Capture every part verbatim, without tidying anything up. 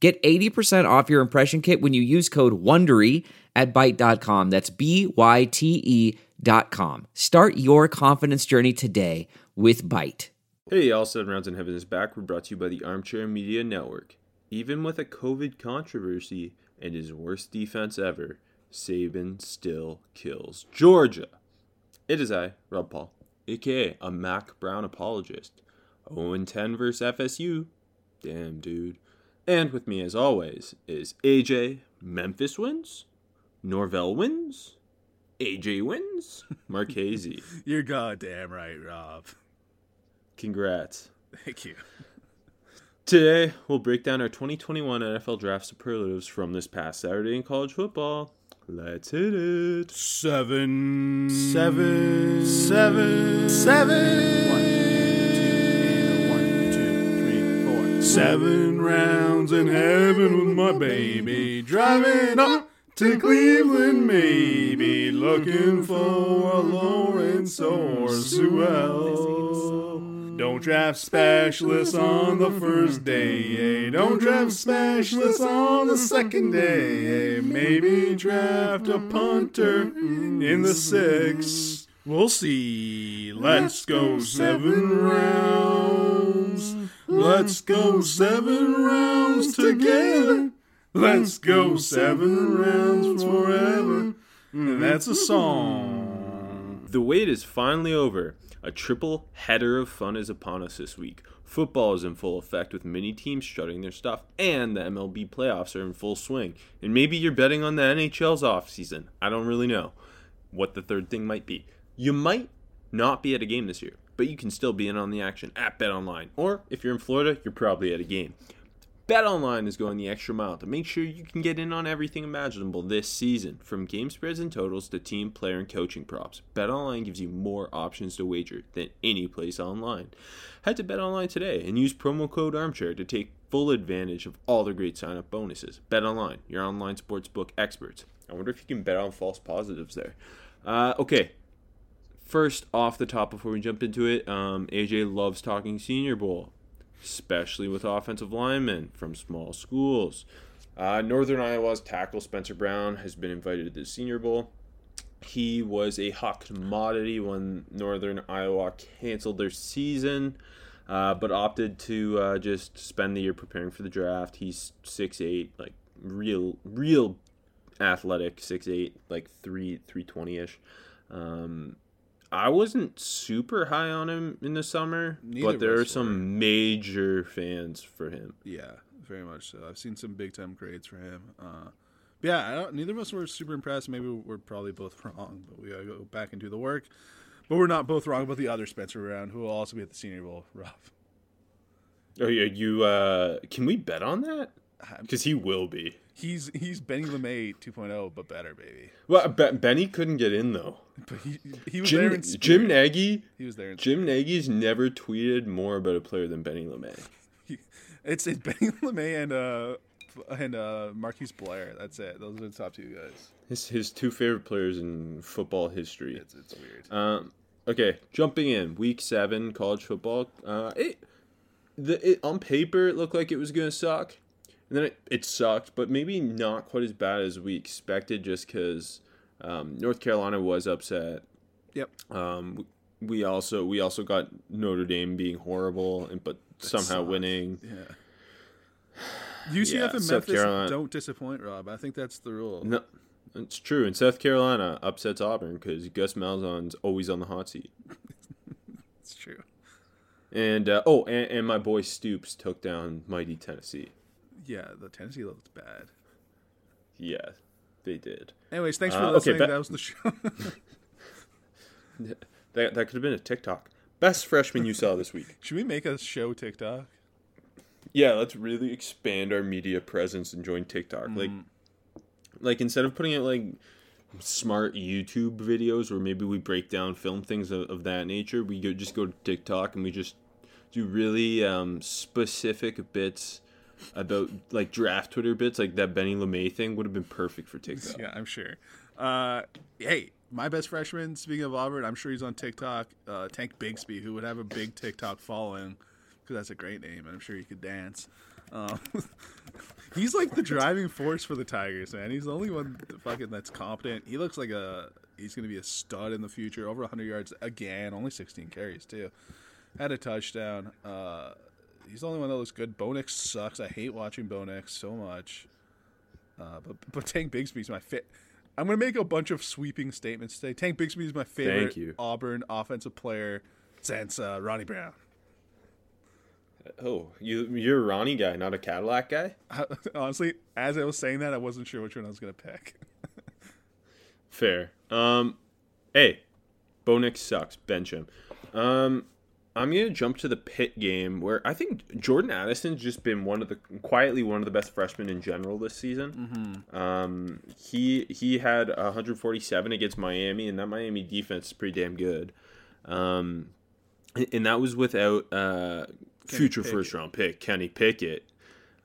Get eighty percent off your impression kit when you use code WONDERY at Byte dot com. That's B Y T E dot com. Start your confidence journey today with Byte. Hey, all Seven Rounds in Heaven is back. We're brought to you by the Armchair Media Network. Even with a COVID controversy and his worst defense ever, Saban still kills Georgia. It is I, Rob Paul, a k a a Mac Brown apologist. oh and ten versus F S U. Damn, dude. And with me, as always, is A J. Memphis wins, Norvell wins, A J wins, Marchese. You're goddamn right, Rob. Congrats. Thank you. Today, we'll break down our twenty twenty-one N F L Draft superlatives from this past Saturday in college football. Let's hit it. Seven. Seven. Seven. Seven. One, two, one, two, three, four. Seven rounds in heaven with my baby. Driving up to Cleveland, maybe. Looking for a Lawrence or Sewell. Don't draft specialists on the first day. Eh? Don't draft specialists on the second day. Eh? Maybe draft a punter in the sixth. We'll see. Let's go seven rounds. Let's go seven rounds together. Let's go seven rounds forever. And that's a song. The wait is finally over. A triple header of fun is upon us this week. Football is in full effect with many teams strutting their stuff, and the M L B playoffs are in full swing. And maybe you're betting on the N H L's offseason. I don't really know what the third thing might be. You might not be at a game this year, but you can still be in on the action at BetOnline. Or if you're in Florida, you're probably at a game. BetOnline is going the extra mile to make sure you can get in on everything imaginable this season. From game spreads and totals to team, player, and coaching props, BetOnline gives you more options to wager than any place online. Head to BetOnline today and use promo code ARMCHAIR to take full advantage of all the great sign-up bonuses. BetOnline, your online sportsbook experts. I wonder if you can bet on false positives there. Uh, okay, first off the top before we jump into it, um, A J loves talking Senior Bowl, especially with offensive linemen from small schools. Uh, Northern Iowa's tackle Spencer Brown has been invited to the Senior Bowl. He was a hot commodity when Northern Iowa canceled their season, uh, but opted to uh, just spend the year preparing for the draft. He's six eight, like real, real athletic, six eight, like three twenty-ish. Um, I wasn't super high on him in the summer, Neither but there are some major fans for him. Yeah, very much so. I've seen some big-time grades for him. Uh, but yeah, I don't, neither of us were super impressed. Maybe we're probably both wrong, but we gotta go back and do the work. But we're not both wrong about the other Spencer Brown, who will also be at the Senior Bowl. Rough. Oh, yeah, you, uh, can we bet on that? Because he will be. He's he's Benny LeMay two point oh, but better, baby. Well, Be- Benny couldn't get in, though. But he, he was Jim, there in spirit. Jim Nagy, he was there in Jim Nagy's never tweeted more about a player than Benny LeMay. It's, it's Benny LeMay and uh and uh Marquise Blair. That's it. Those are the top two guys. His his two favorite players in football history. It's, it's weird. Um. Okay, jumping in. Week seven, college football. Uh, it the it, on paper, it looked like it was going to suck. And then it, it sucked, but maybe not quite as bad as we expected just because um, North Carolina was upset. Yep. Um, we also we also got Notre Dame being horrible, and but that somehow sucked. Winning. Yeah. U C F yeah, and South Memphis Carolina. Don't disappoint, Rob. I think that's the rule. No, it's true. And South Carolina upsets Auburn because Gus Malzahn's always on the hot seat. It's true. And uh, oh, and, and my boy Stoops took down mighty Tennessee. Yeah, the Tennessee looked bad. Yeah, they did. Anyways, thanks for uh, listening. Okay, be- that was the show. that, that could have been a TikTok. Best freshman you saw this week. Should we make a show TikTok? yeah, let's really expand our media presence and join TikTok. Mm. Like, like instead of putting out like smart YouTube videos where maybe we break down film things of, of that nature, we go, just go to TikTok and we just do really um, specific bits about like draft Twitter bits. Like that Benny LeMay thing would have been perfect for TikTok. Yeah, I'm sure. Uh, hey, my best freshman, speaking of Auburn, I'm sure he's on TikTok. Uh, Tank Bigsby, who would have a big TikTok following, because that's a great name, and I'm sure he could dance. Um, he's like the driving force for the Tigers, man. He's the only one fucking that's competent. He looks like a he's going to be a stud in the future. Over one hundred yards again, only sixteen carries too. Had a touchdown. Uh, he's the only one that looks good. Bo Nix sucks. I hate watching Bo Nix so much. Uh, but but Tank Bigsby's my fit. I'm going to make a bunch of sweeping statements today. Tank Bigsby is my favorite Auburn offensive player since uh, Ronnie Brown. Oh, you, you're a Ronnie guy, not a Cadillac guy? I, honestly, as I was saying that, I wasn't sure which one I was going to pick. Fair. Um, hey, Bo Nix sucks. Bench him. Um, I'm going to jump to the Pitt game where I think Jordan Addison's just been one of the quietly one of the best freshmen in general this season. Mm-hmm. Um, he he had one forty-seven against Miami, and that Miami defense is pretty damn good. Um, and that was without uh, future first round pick Kenny Pickett.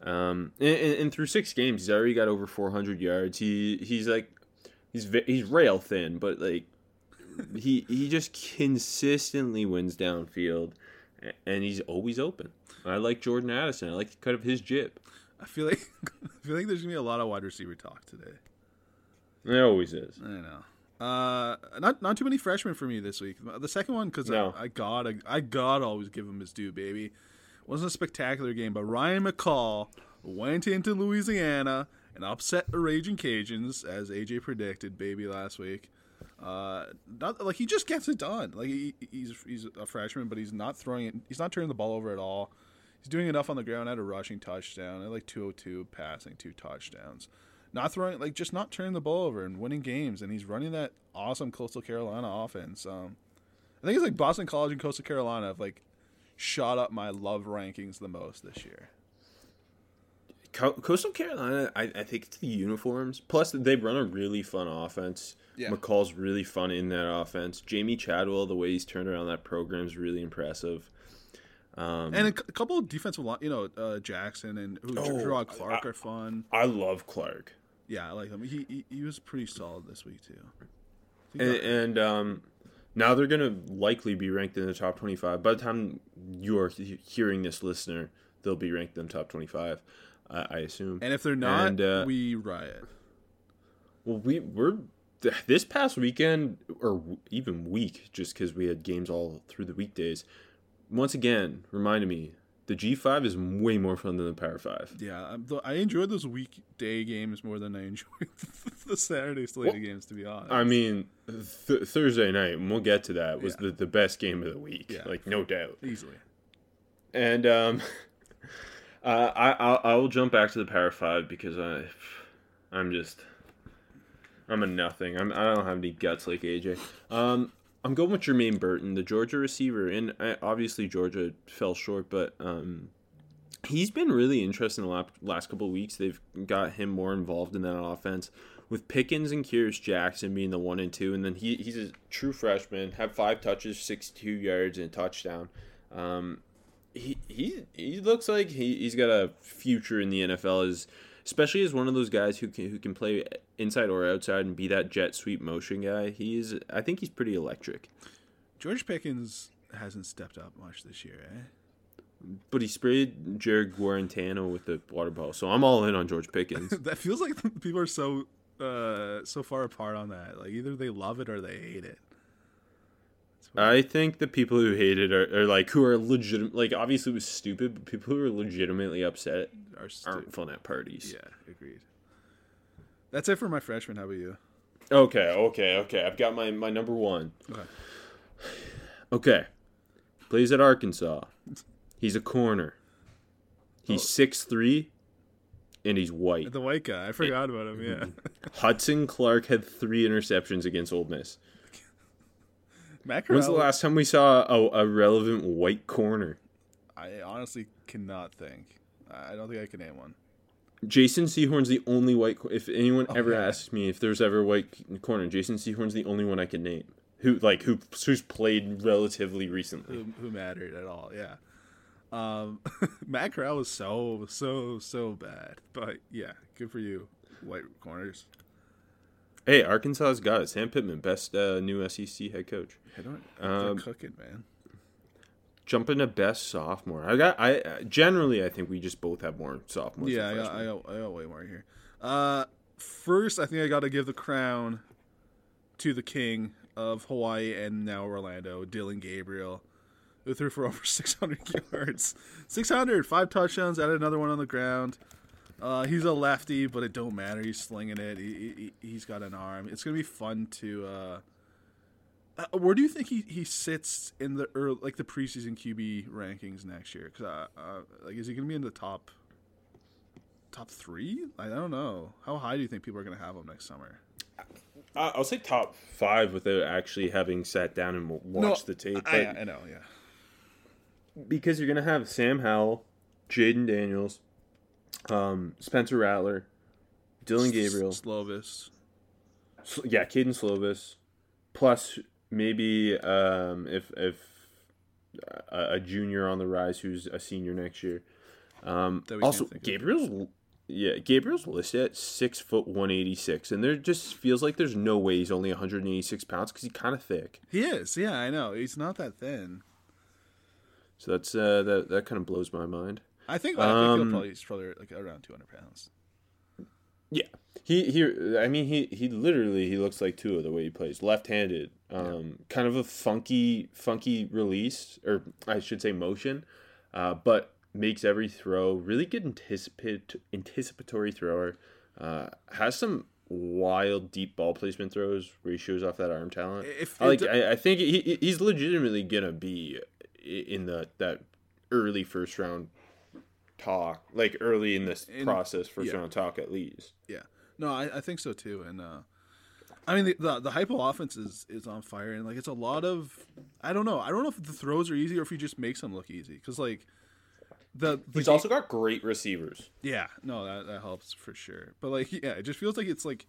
Um, and, and, and through six games, he's already got over four hundred yards. He he's like he's he's rail thin, but like. He he just consistently wins downfield, and he's always open. I like Jordan Addison. I like the cut of his jib. I feel like I feel like there's gonna be a lot of wide receiver talk today. There always is. I know. Uh, not not too many freshmen for me this week. The second one because no. I, I got I, I got always give him his due, baby. It wasn't a spectacular game, but Ryan McCall went into Louisiana and upset the Ragin' Cajuns as A J predicted, baby, last week. Uh, not like he just gets it done. Like he, he's he's a freshman, but he's not throwing it. He's not turning the ball over at all. He's doing enough on the ground. Had a rushing touchdown. Had like two oh two passing, two touchdowns. Not throwing like just not turning the ball over and winning games. And he's running that awesome Coastal Carolina offense. Um, I think it's like Boston College and Coastal Carolina have like shot up my love rankings the most this year. Co- Coastal Carolina, I, I think it's the uniforms. Plus, they run a really fun offense. Yeah. McCall's really fun in that offense. Jamie Chadwell, the way he's turned around that program is really impressive. Um, and a, c- a couple of defensive, you know, uh, Jackson and who oh, Gerard Clark I, are fun. I love Clark. Yeah, I like him. He he, he was pretty solid this week too. And, and um, now they're gonna likely be ranked in the top twenty-five. By the time you are hearing this, listener, they'll be ranked in the top twenty-five. Uh, I assume. And if they're not, and, uh, we riot. Well, we we're. This past weekend, or even week, just because we had games all through the weekdays, once again, reminded me, the G five is way more fun than the Power five. Yeah, I enjoyed those weekday games more than I enjoyed the Saturday slated well, games, to be honest. I mean, th- Thursday night, and we'll get to that, was yeah. the, the best game of the week. Yeah. Like, no doubt. Easily. And um, uh, I, I'll, I'll jump back to the Power five because I, I'm just... I'm a nothing. I'm, I don't have any guts like A J. Um, I'm going with Jermaine Burton, the Georgia receiver. And I, obviously Georgia fell short, but um, he's been really interesting the last couple of weeks. They've got him more involved in that offense with Pickens and Kyrus Jackson being the one and two. And then he he's a true freshman, had five touches, sixty-two yards, and a touchdown. Um, he, he, he looks like he, he's got a future in the N F L as especially as one of those guys who can who can play inside or outside and be that jet sweep motion guy. He's I think he's pretty electric. George Pickens hasn't stepped up much this year, eh? But he sprayed Jared Guarantano with the water bottle, so I'm all in on George Pickens. That feels like people are so uh, so far apart on that. Like either they love it or they hate it. I think the people who hate it are, are like who are legitimate. Like obviously it was stupid, but people who are legitimately upset are aren't fun at parties. Yeah, agreed. That's it for my freshman. How about you? Okay, okay, okay. I've got my, my number one. Okay. Okay. Plays at Arkansas. He's a corner. He's oh. six three, and he's white. The white guy. I forgot and, about him. Yeah. Hudson Clark had three interceptions against Ole Miss. Matt Corral, when's the last time we saw a, a relevant white corner? I honestly cannot think. I don't think I can name one. Jason Sehorn's the only white – if anyone oh, ever yeah. asks me if there's ever a white corner, Jason Sehorn's the only one I can name. Who like who who's played relatively recently? Who, who mattered at all? Yeah, um, Matt Corral was so so so bad, but yeah, good for you, white corners. Hey, Arkansas's got it. Sam Pittman, best uh, new S E C head coach. I don't. Um, cooking, man. Jumping to best sophomore. I got. I generally I think we just both have more sophomores. Yeah, I got, I got. I got way more here. Uh, first, I think I got to give the crown to the king of Hawaii and now Orlando, Dylan Gabriel, who threw for over six hundred yards. six hundred, five touchdowns, added another one on the ground. Uh, he's a lefty, but it don't matter. He's slinging it. He, he, he's got an arm. It's going to be fun to uh, uh, – where do you think he, he sits in the early, like the preseason Q B rankings next year? Cause, uh, uh, like, is he going to be in the top top three? I don't know. How high do you think people are going to have him next summer? Uh, I'll say top five without actually having sat down and watched no, the tape. I, I know, yeah. Because you're going to have Sam Howell, Jaden Daniels, um, Spencer Rattler, Dylan Gabriel. Slovis. Sl- yeah, Caden Slovis. Plus maybe um, if if a, a junior on the rise who's a senior next year. Um, also, Gabriel's... Yeah, Gabriel's listed at six foot one eighty six, and there just feels like there's no way he's only one hundred and eighty six pounds because he's kind of thick. He is, yeah, I know. He's not that thin. So that's uh, that that kind of blows my mind. I think I um, think he'll probably he's probably like around two hundred pounds. Yeah, he he. I mean, he he literally he looks like Tua the way he plays, left handed. Um, yeah. Kind of a funky funky release, or I should say motion, uh, but. Makes every throw, really good anticipate, anticipatory thrower, uh, has some wild deep ball placement throws where he shows off that arm talent. If I, like, d- I, I think he, he's legitimately going to be in the that early first round talk, like early in this in, process first yeah. round talk at least. Yeah, no, I, I think so too. And uh, I mean the the, the hypo offense is, is on fire, and like it's a lot of I don't know I don't know if the throws are easy or if he just makes them look easy because like. The, the he's game, also got great receivers. Yeah, no, that, that helps for sure. But like, yeah, it just feels like it's like,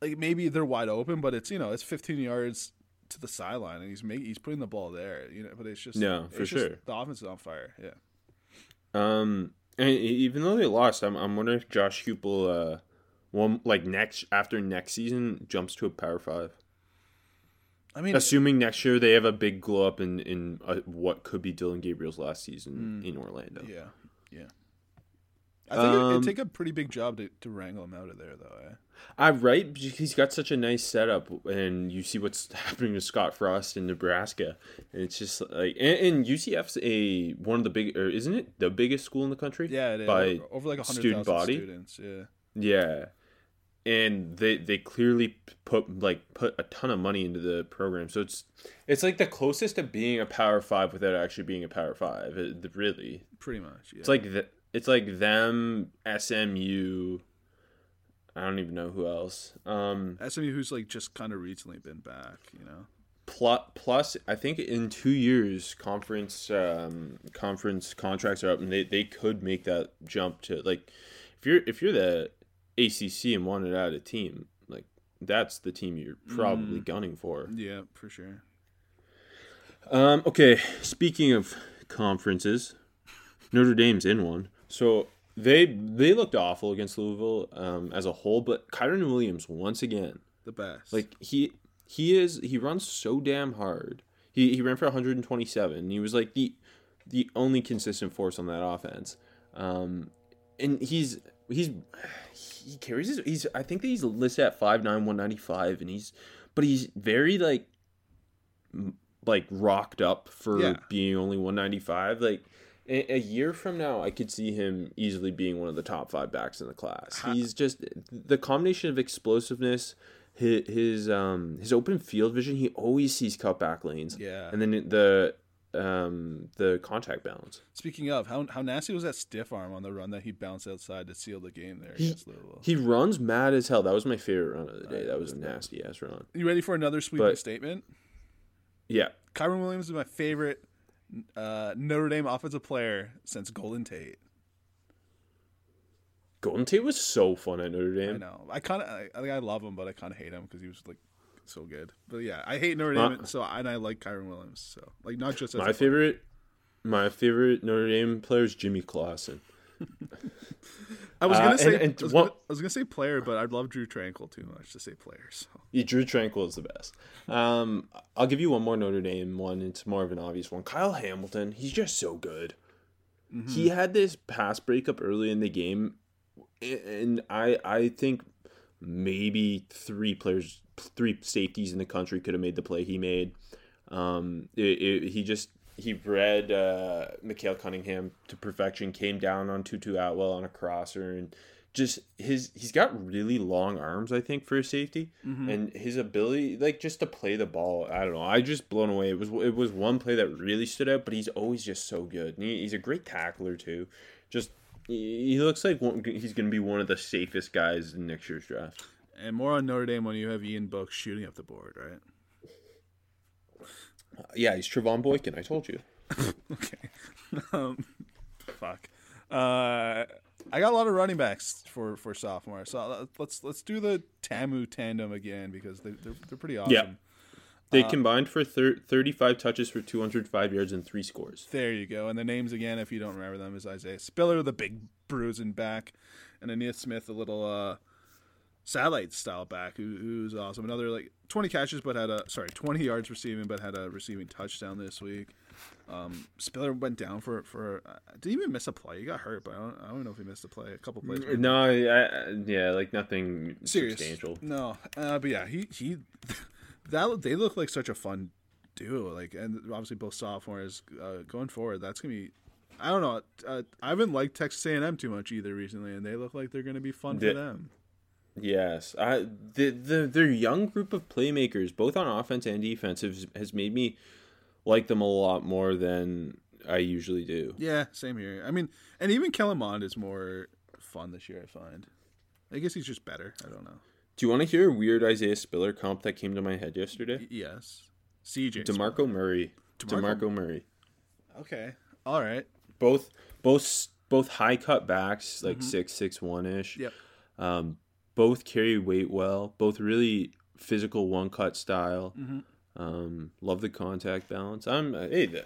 like maybe they're wide open, but it's you know it's fifteen yards to the sideline, and he's making he's putting the ball there. You know, but it's just no, for sure. Just, the offense is on fire. Yeah. Um, and even though they lost, I'm I'm wondering if Josh Heupel, uh, one like next after next season jumps to a Power Five. I mean, assuming next year they have a big glow up in in uh, what could be Dylan Gabriel's last season mm, in Orlando. Yeah, yeah. I think um, it'd take a pretty big job to, to wrangle him out of there, though. Eh? I right, he's got such a nice setup, and you see what's happening to Scott Frost in Nebraska, and it's just like and, and U C F's a one of the big, or isn't it the biggest school in the country? Yeah, it is. By over, over like a hundred thousand students. Yeah. Yeah. And they, they clearly put like put a ton of money into the program, so it's it's like the closest to being a Power Five without actually being a Power Five, really. Pretty much, yeah. It's like the, it's like them, S M U. I don't even know who else. Um, S M U, who's like just kind of recently been back, you know. Plus, plus, I think in two years, conference um, conference contracts are up, and they, they could make that jump to like if you're if you're the A C C and wanted out a team, like that's the team you're probably mm. gunning for. Yeah, for sure. Um, okay, speaking of conferences, Notre Dame's in one, so they they looked awful against Louisville um, as a whole. But Kyren Williams once again, the best. Like he he is he runs so damn hard. He he ran for one hundred twenty-seven. And he was like the the only consistent force on that offense, um, and he's. He's he carries his he's I think that he's listed at five nine, one ninety-five, and he's but he's very like m- like rocked up for yeah. being only one ninety-five. Like a, a year from now, I could see him easily being one of the top five backs in the class. He's just the combination of explosiveness, his, his um his open field vision. He always sees cut back lanes. Yeah, and then the. Um, the contact balance. Speaking of, how how nasty was that stiff arm on the run that he bounced outside to seal the game there he, against Louisville? He runs mad as hell. That was my favorite run of the day. I that was a nasty ass run. You ready for another sweeping but, statement? Yeah. Kyren Williams is my favorite uh, Notre Dame offensive player since Golden Tate. Gunty was so fun at Notre Dame. I know. I kind of, I, I love him, but I kind of hate him because he was like so good. But yeah, I hate Notre Dame, uh, so and I like Kyren Williams. So like, not just as my favorite, player. my favorite Notre Dame player is Jimmy Clausen. I was gonna uh, say, and, and I, was one, gonna, I was gonna say player, but I love Drew Tranquil too much to say player. So. Yeah, Drew Tranquil is the best. Um, I'll give you one more Notre Dame one. It's more of an obvious one. Kyle Hamilton, he's just so good. Mm-hmm. He had this pass breakup early in the game, and I I think maybe three players, three safeties in the country could have made the play he made. Um, it, it, he just. He read uh, Mikael Cunningham to perfection, came down on Tutu Atwell on a crosser, and just his he's got really long arms, I think, for his safety, mm-hmm. and his ability, like just to play the ball. I don't know. I just blown away. It was it was one play that really stood out, but he's always just so good. And he, he's a great tackler too. Just he looks like one, he's going to be one of the safest guys in next year's draft. And more on Notre Dame when you have Ian Book shooting up the board, right? Yeah, he's Trevone Boykin. I told you. okay. Um, fuck. Uh, I got a lot of running backs for, for sophomore. So let's let's do the Tamu tandem again because they, they're they're pretty awesome. Yeah. They uh, combined for thir- thirty-five touches for two hundred five yards and three scores. There you go. And the names again, if you don't remember them, is Isaiah Spiller, the big bruising back, and Anea Smith, the little uh, satellite style back, who, who's awesome. Another like. twenty catches, but had a sorry, twenty yards receiving, but had a receiving touchdown this week. Um, Spiller went down for for uh, did he even miss a play? He got hurt, but I don't, I don't know if he missed a play. A couple plays. No, I, yeah, like nothing serious. Substantial. No, uh, but yeah, he he that they look like such a fun duo. Like, and obviously both sophomores uh, going forward. That's gonna be. I don't know. Uh, I haven't liked Texas A and M too much either recently, and they look like they're gonna be fun yeah. for them. Yes, I the, the their young group of playmakers, both on offense and defense, has, has made me like them a lot more than I usually do. Yeah, same here. I mean, and even Kellen Mond is more fun this year, I find. I guess he's just better. I don't know. Do you want to hear a weird Isaiah Spiller comp that came to my head yesterday? Yes. C J. DeMarco Murray. DeMarco, DeMarco Murray. Okay. All right. Both both both high cut backs, like mm-hmm. six six one ish. Yep. Um. Both carry weight well. Both really physical one cut style. Mm-hmm. Um, love the contact balance. I'm uh, hey, the,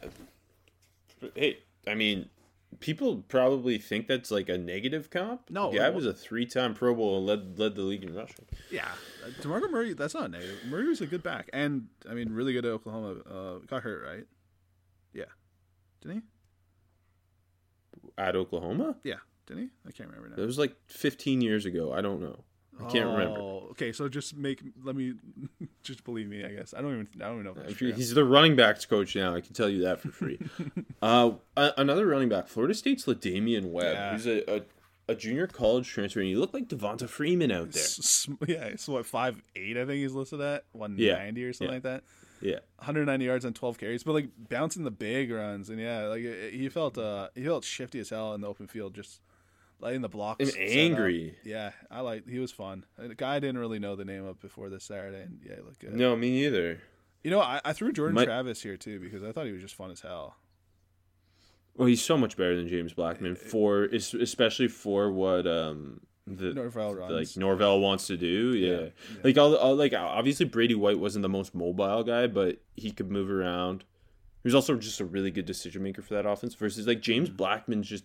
hey. I mean, people probably think that's like a negative comp. No, yeah, I was a three time Pro Bowl and led led the league in rushing. Yeah, DeMarco Murray. That's not negative. Murray was a good back, and I mean, really good at Oklahoma. Uh, got hurt, right? Yeah, didn't he? At Oklahoma? Yeah, didn't he? I can't remember now. It was like fifteen years ago. I don't know. I can't oh, remember. Okay, so just make let me just believe me. I guess I don't even I don't even know. If that's he's the running backs coach now. I can tell you that for free. uh, another running back, Florida State's LaDamian Webb, yeah. who's a, a a junior college transfer, and he looked like Devonta Freeman out there. Yeah, so what five eight? I think he's listed at one ninety yeah. or something yeah. like that. Yeah, one hundred ninety yards on twelve carries, but like bouncing the big runs, and yeah, like he felt uh he felt shifty as hell in the open field, just. Letting the blocks and angry. Yeah, I like. He was fun. The guy I didn't really know the name of before this Saturday, and yeah, he looked good. No, me neither. You know, I, I threw Jordan My, Travis here too because I thought he was just fun as hell. Well, he's so much better than James Blackman for, especially for what um the Norvell runs. like Norvell wants to do. Yeah, yeah, yeah. like I'll, I'll like obviously Brady White wasn't the most mobile guy, but he could move around. He was also just a really good decision maker for that offense. Versus like James mm-hmm. Blackman's just.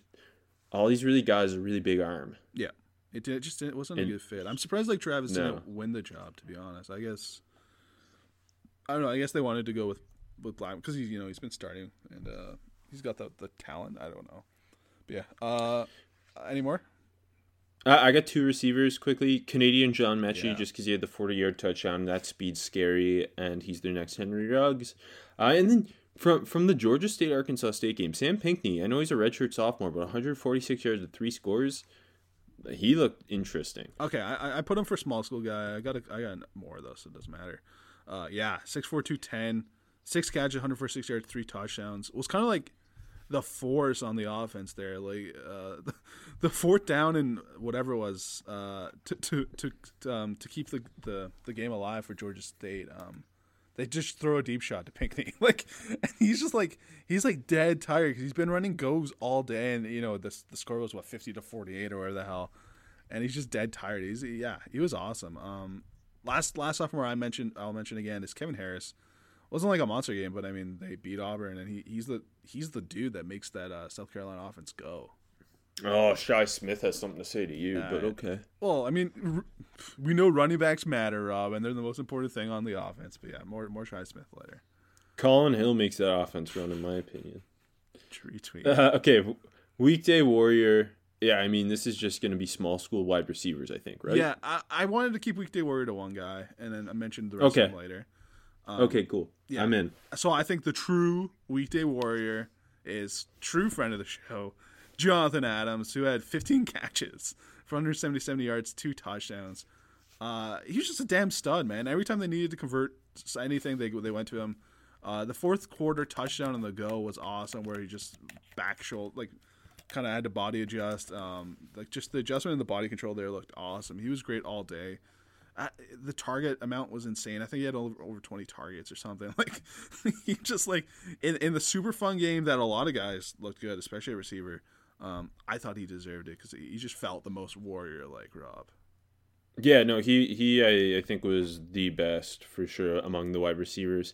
All these really guys a really big arm. Yeah, it, did, it just it wasn't and, a good fit. I'm surprised like Travis no. didn't win the job. To be honest, I guess I don't know. I guess they wanted to go with with Blackman because he's you know he's been starting and uh, he's got the, the talent. I don't know. But yeah. Uh, any more? I, I got two receivers quickly. Canadian John Mechie yeah. just because he had the forty-yard touchdown. That speed's scary, and he's their next Henry Ruggs. Uh, and then. From from the Georgia State Arkansas State game, Sam Pinkney, I know he's a redshirt sophomore, but one hundred forty-six yards and three scores, he looked interesting. Okay, I, I put him for small school guy. I got a, I got more though, so it doesn't matter. Uh, yeah, six four, two ten, six catches, one hundred forty-six yards, three touchdowns. It was kind of like the force on the offense there, like uh, the, the fourth down and whatever it was uh, to to to to, um, to keep the, the the game alive for Georgia State. Um, They just throw a deep shot to Pinkney, like, and he's just like he's like dead tired because he's been running goes all day, and you know the the score was what fifty to forty-eight or whatever the hell, and he's just dead tired. He's yeah, he was awesome. Um, last last sophomore I mentioned, I'll mention again is Kevin Harris. It wasn't like a monster game, but I mean they beat Auburn, and he, he's the he's the dude that makes that uh, South Carolina offense go. Oh, Shy Smith has something to say to you, nah, but okay. Well, I mean, we know running backs matter, Rob, and they're the most important thing on the offense. But yeah, more more Shy Smith later. Colin Hill makes that offense run, in my opinion. Retweet. Uh, okay, weekday warrior. Yeah, I mean, this is just going to be small school wide receivers, I think, right? Yeah, I, I wanted to keep weekday warrior to one guy, and then I mentioned the rest okay. of them later. Um, okay, cool. Yeah, I'm in. So I think the true weekday warrior is true friend of the show, Jonathan Adams, who had fifteen catches for one hundred seventy yards, two touchdowns. Uh, he was just a damn stud, man. Every time they needed to convert anything, they they went to him. Uh, the fourth quarter touchdown on the go was awesome, where he just back shoulder, like kind of had to body adjust. Um, like just the adjustment and the body control there looked awesome. He was great all day. Uh, the target amount was insane. I think he had over, over twenty targets or something. Like he just like in in the super fun game that a lot of guys looked good, especially a receiver. Um, I thought he deserved it because he just felt the most warrior-like, Rob. Yeah, no, he, he I, I think, was the best for sure among the wide receivers.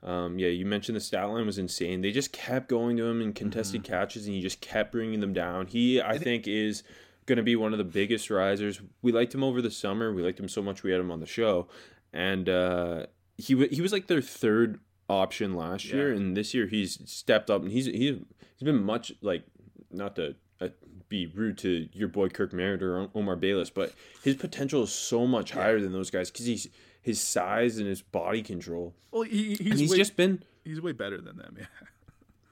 Um, yeah, you mentioned the stat line was insane. They just kept going to him in contested mm-hmm. catches, and he just kept bringing them down. He, I think, is going to be one of the biggest risers. We liked him over the summer. We liked him so much we had him on the show. And uh, he w- he was like their third option last yeah. year, and this year he's stepped up, and he's he's, he's been much like – not to be rude to your boy Kirk Merritt or Omar Bayless, but his potential is so much yeah. higher than those guys because he's his size and his body control. Well, he, he's, and he's way, just been he's way better than them. Yeah.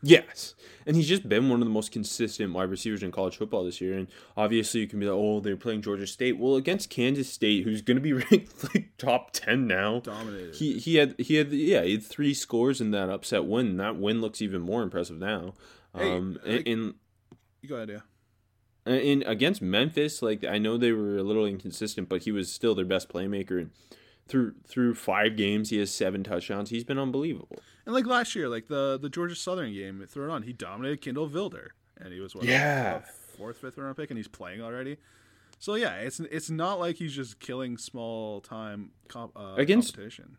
Yes, and he's just been one of the most consistent wide receivers in college football this year. And obviously, you can be like, "Oh, they're playing Georgia State." Well, against Kansas State, who's going to be ranked like top ten now, dominated. He he had he had yeah he had three scores in that upset win. And that win looks even more impressive now. Hey, um, like- and. and Go ahead, yeah. And against Memphis, like I know they were a little inconsistent, but he was still their best playmaker. And through through five games, he has seven touchdowns. He's been unbelievable. And like last year, like the, the Georgia Southern game, it threw it on. He dominated Kendall Vilder, and he was what, yeah, like, fourth, fifth round pick, and he's playing already. So yeah, it's it's not like he's just killing small time comp, uh, against, competition.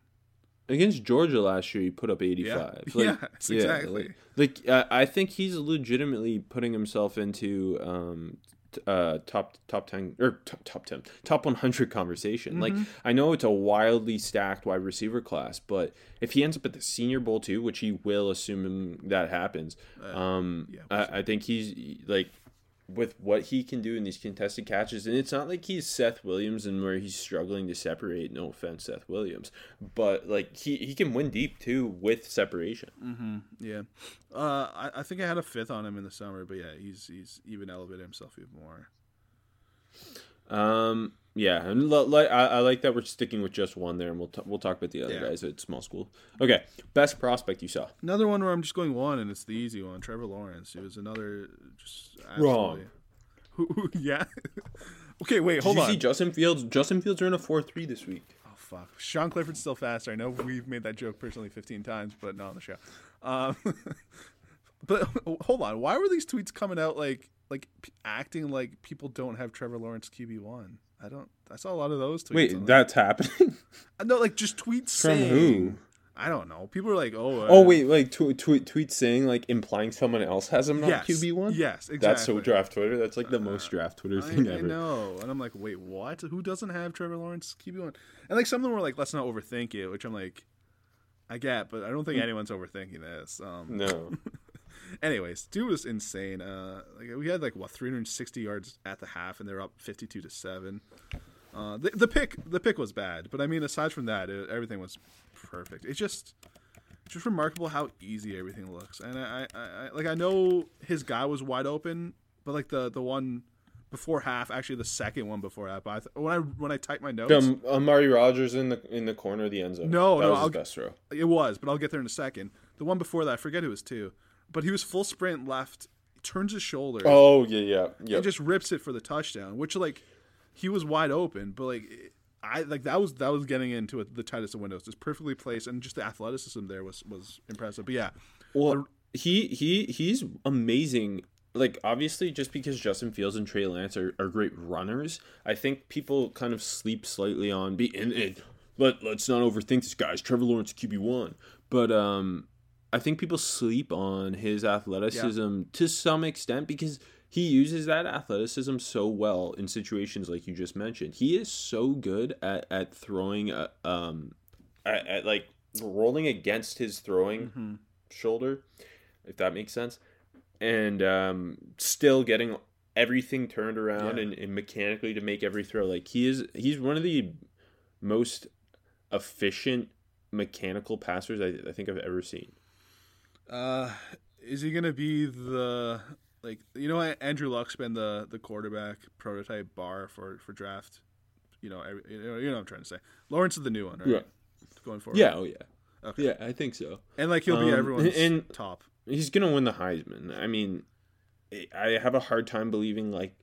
Against Georgia last year, he put up eighty-five. Yeah, like, yeah exactly. Yeah, like, like uh, I think he's legitimately putting himself into um, t- uh, top top ten or t- top ten, top one hundred conversation. Mm-hmm. Like, I know it's a wildly stacked wide receiver class, but if he ends up at the Senior Bowl too, which he will, assuming that happens, uh, um, yeah, we'll I, I think he's like. With what he can do in these contested catches, and it's not like he's Seth Williams and where he's struggling to separate. No offense, Seth Williams, but like he, he can win deep too with separation. Mm-hmm. Yeah, uh, I I think I had a fifth on him in the summer, but yeah, he's he's even elevated himself even more. Um. Yeah, and l- l- I, I like that we're sticking with just one there, and we'll t- we'll talk about the other yeah. guys at small school. Okay, best prospect you saw. Another one where I'm just going one, and it's the easy one. Trevor Lawrence. It was another just absolutely... wrong. Who, who, yeah. Okay, wait, hold on. Did you see Justin Fields? Justin Fields are in a four three this week. Oh fuck. Sean Clifford's still faster. I know we've made that joke personally fifteen times, but not on the show. Um, but hold on, why were these tweets coming out like like acting like people don't have Trevor Lawrence Q B one? I don't. I saw a lot of those tweets. Wait, that's that. happening? No, like just tweets from saying, who? I don't know. People are like, oh. Uh, oh wait, like tweet tweet tweets saying like implying someone else has him yes, on Q B one. Yes, exactly. That's so draft Twitter. That's like the uh, most draft Twitter thing I, ever. I know, and I'm like, wait, what? Who doesn't have Trevor Lawrence Q B one? And like some of them were like, let's not overthink it, which I'm like, I get, but I don't think anyone's overthinking this. Um, no. Anyways, dude was insane. Uh, like we had like what three hundred sixty yards at the half, and they're up fifty-two to seven. Uh, the, the pick, the pick was bad, but I mean, aside from that, it, everything was perfect. It's just, just remarkable how easy everything looks. And I, I, I, like I know his guy was wide open, but like the, the one before half, actually the second one before half. But I th- when I when I typed my notes, um, Amari Rodgers in the in the corner of the end zone. No, that no, was his best throw. It was, but I'll get there in a second. The one before that, I forget who it was too. But he was full sprint left, turns his shoulder. Oh, yeah, yeah, yeah. And just rips it for the touchdown, which, like, he was wide open. But, like, I like that was that was getting into it, the tightest of windows. It's perfectly placed, and just the athleticism there was, was impressive. But, yeah. Well, he he he's amazing, like, obviously, just because Justin Fields and Trey Lance are, are great runners, I think people kind of sleep slightly on, be, and, and let, let's not overthink this, guys, Trevor Lawrence Q B one. But um, I think people sleep on his athleticism yeah. to some extent because he uses that athleticism so well in situations like you just mentioned. He is so good at, at throwing, uh, um, at, at, like, rolling against his throwing mm-hmm. shoulder, if that makes sense. And um, still getting everything turned around yeah. and, and mechanically to make every throw. Like he is, he's one of the most efficient mechanical passers I, I think I've ever seen. Uh, is he gonna be the like you know Andrew Luck's been the, the quarterback prototype bar for, for draft? You know, every, you know you know what I'm trying to say. Lawrence is the new one, right? Yeah. Going forward. Yeah. Oh yeah. Okay. Yeah, I think so. And like he'll be um, everyone's and, and, top. He's going to win the Heisman. I mean, I have a hard time believing, like,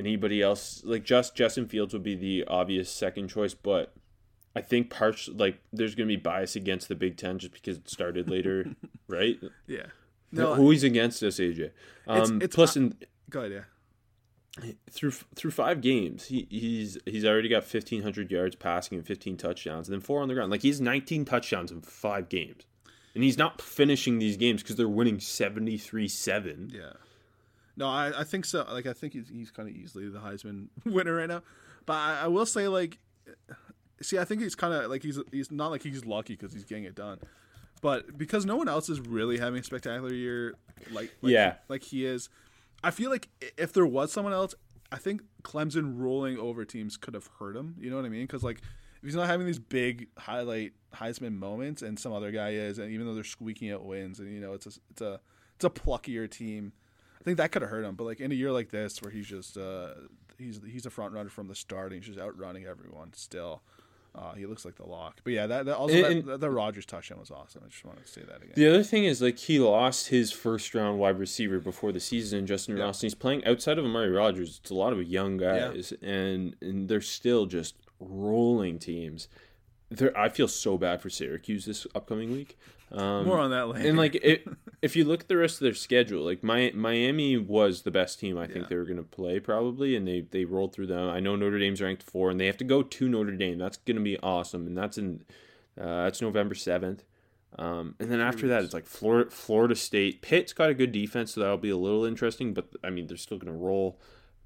anybody else. Like, just Justin Fields would be the obvious second choice, but I think, partially, like, there's going to be bias against the Big Ten just because it started later, right? Yeah. No, Who's I, against us, A J? Um, it's, it's plus, not, in, go ahead, yeah. Through, through five games, he, he's he's already got fifteen hundred yards passing and fifteen touchdowns, and then four on the ground. Like, he's nineteen touchdowns in five games. And he's not finishing these games because they're winning seventy-three seven. Yeah. No, I, I think so. Like, I think he's, he's kind of easily the Heisman winner right now. But I, I will say, like, see, I think he's kind of, like, he's he's not like he's lucky because he's getting it done. But because no one else is really having a spectacular year like, like, yeah. like he is, I feel like if there was someone else, I think Clemson rolling over teams could have hurt him. You know what I mean? Because, like, if he's not having these big highlight Heisman moments, and some other guy is, and even though they're squeaking out wins, and you know it's a it's a it's a pluckier team, I think that could have hurt him. But like in a year like this, where he's just uh, he's he's a front runner from the start, and he's just outrunning everyone. Still, uh, he looks like the lock. But yeah, that, that also and, that, that Rodgers touchdown was awesome. I just want to say that again. The other thing is like he lost his first round wide receiver before the season, Justin yeah. Ross, and he's playing outside of Amari Rodgers. It's a lot of young guys, yeah. and and they're still just rolling teams. There, I feel so bad for Syracuse this upcoming week. Um, More on that later. And like, it, if you look at the rest of their schedule, like my, Miami was the best team I think yeah. they were going to play probably, and they they rolled through them. I know Notre Dame's ranked four, and they have to go to Notre Dame. That's going to be awesome, and that's in uh, that's November seventh. Um, and then after that, it's like Florida, Florida State. Pitt's got a good defense, so that'll be a little interesting. But I mean, they're still going to roll.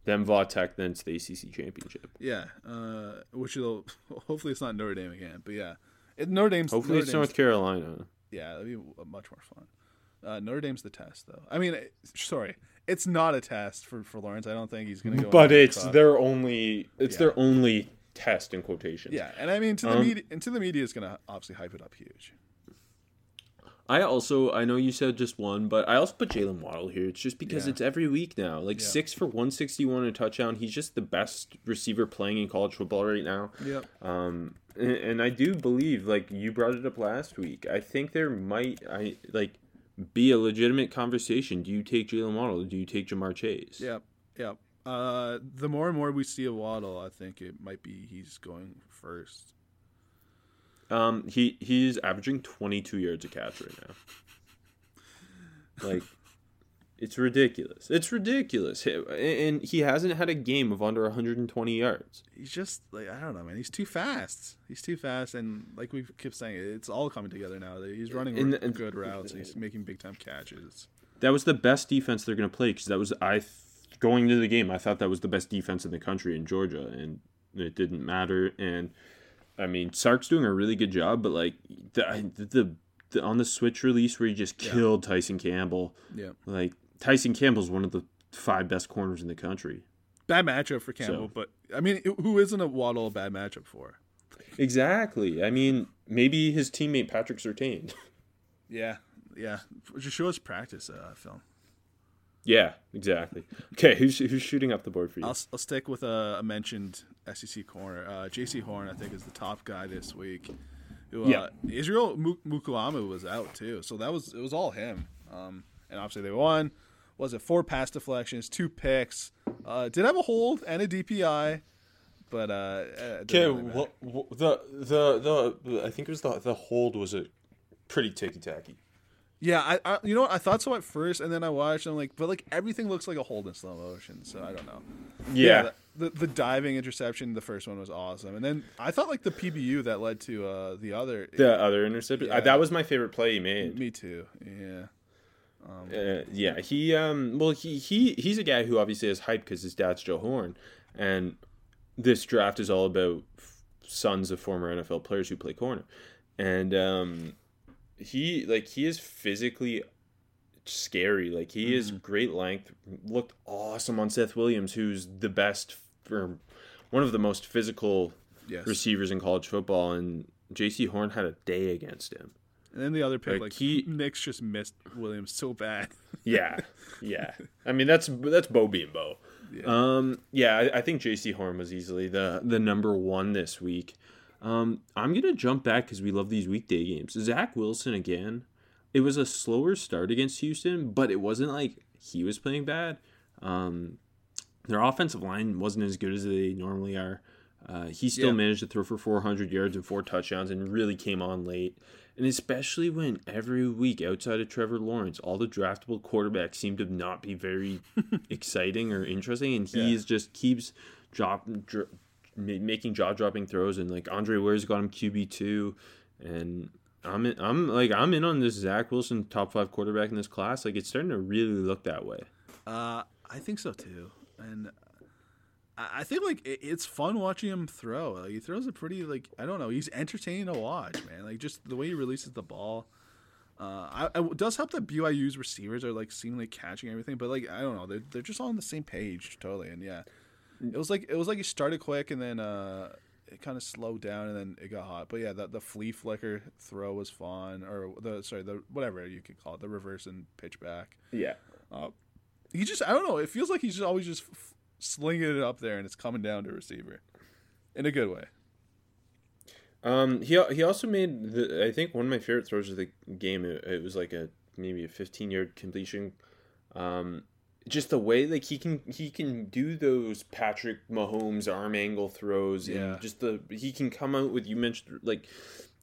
Then Va Tech, then it's the A C C championship. Yeah, uh, which will hopefully it's not Notre Dame again, but yeah, it, Notre Dame's. Hopefully Notre it's Dame's North Carolina. Yeah, that'd be much more fun. Uh, Notre Dame's the test, though. I mean, it, sorry, it's not a test for, for Lawrence. I don't think he's going to go. But it's top. their only. It's yeah. their only test in quotations. Yeah, and I mean to the um, media, and to the media is going to obviously hype it up huge. I also, I know you said just one, but I also put Jaylen Waddle here. It's just because yeah. it's every week now. Like yeah. six for one sixty-one and a touchdown. He's just the best receiver playing in college football right now. Yep. Um, and, and I do believe, like you brought it up last week, I think there might I like be a legitimate conversation. Do you take Jaylen Waddle? Do you take Jamar Chase? Yep, yep. Uh, the more and more we see of Waddle, I think it might be he's going first. Um, he he's averaging twenty-two yards a catch right now. Like, it's ridiculous. It's ridiculous. And he hasn't had a game of under one hundred twenty yards. He's just like I don't know, man. He's too fast. He's too fast, and like we keep saying, it's all coming together now. He's running and, good and, routes. And he's making big time catches. That was the best defense they're gonna play because that was I going into the game. I thought that was the best defense in the country in Georgia, and it didn't matter. And I mean, Sark's doing a really good job, but like the the, the on the switch release where he just killed yeah. Tyson Campbell. Yeah, like Tyson Campbell's one of the five best corners in the country. Bad matchup for Campbell, so. But I mean, who isn't a Waddle a bad matchup for? Exactly. I mean, maybe his teammate Patrick Surtain. yeah, yeah. Just show us practice uh, film. Yeah, exactly. Okay, who's who's shooting up the board for you? I'll, I'll stick with a, a mentioned S E C corner. Uh, J C Horn, I think, is the top guy this week. Who, uh, yeah. Israel Mukouamu was out too, so that was it was all him. Um, and obviously they won. Was it four pass deflections, two picks? Uh, did have a hold and a D P I, but uh, okay. Really well, well, the, the the the I think it was the the hold was a pretty ticky tacky. Yeah, I, I you know what? I thought so at first, and then I watched, and I'm like, but like everything looks like a hold in slow motion, so I don't know. Yeah. yeah the, the the diving interception, the first one was awesome, and then I thought like the P B U that led to uh, the other the it, other interception. Yeah. That was my favorite play he made. Me too. Yeah. Um, uh, yeah. He um. Well, he he he's a guy who obviously is hyped because his dad's Joe Horn, and this draft is all about sons of former N F L players who play corner, and um. He like he is physically scary. Like he mm-hmm. is great length. Looked awesome on Seth Williams, who's the best or one of the most physical yes. receivers in college football. And J C Horn had a day against him. And then the other pick, like, like he, Knicks just missed Williams so bad. yeah, yeah. I mean that's that's Bo being Bo. Yeah. Um, yeah. I, I think J C Horn was easily the the number one this week. Um, I'm going to jump back because we love these weekday games. Zach Wilson again. It was a slower start against Houston, but it wasn't like he was playing bad. Um, their offensive line wasn't as good as they normally are. Uh, he still yeah. managed to throw for four hundred yards and four touchdowns and really came on late. And especially when every week outside of Trevor Lawrence, all the draftable quarterbacks seem to not be very exciting or interesting. And he yeah. is just keeps dropping... Dro- making jaw-dropping throws, and like Andre Ware's got him Q B two, and I'm in, I'm like I'm in on this Zach Wilson top five quarterback in this class. Like it's starting to really look that way. Uh, I think so too, and I think like it, it's fun watching him throw. Like he throws a pretty like I don't know, he's entertaining to watch, man. Like just the way he releases the ball. Uh, I, it does help that B Y U's receivers are like seemingly catching everything, but like I don't know, they're they're just all on the same page totally, and yeah. It was like it was like he started quick and then uh, it kind of slowed down and then it got hot. But yeah, the the flea flicker throw was fun, or the sorry the whatever you could call it, the reverse and pitch back. Yeah, uh, he just I don't know. It feels like he's just always just f- slinging it up there and it's coming down to receiver, in a good way. Um, he he also made the, I think one of my favorite throws of the game. It, it was like a maybe a fifteen yard completion. Um. Just the way like he can he can do those Patrick Mahomes arm angle throws yeah. and just the he can come out with you mentioned like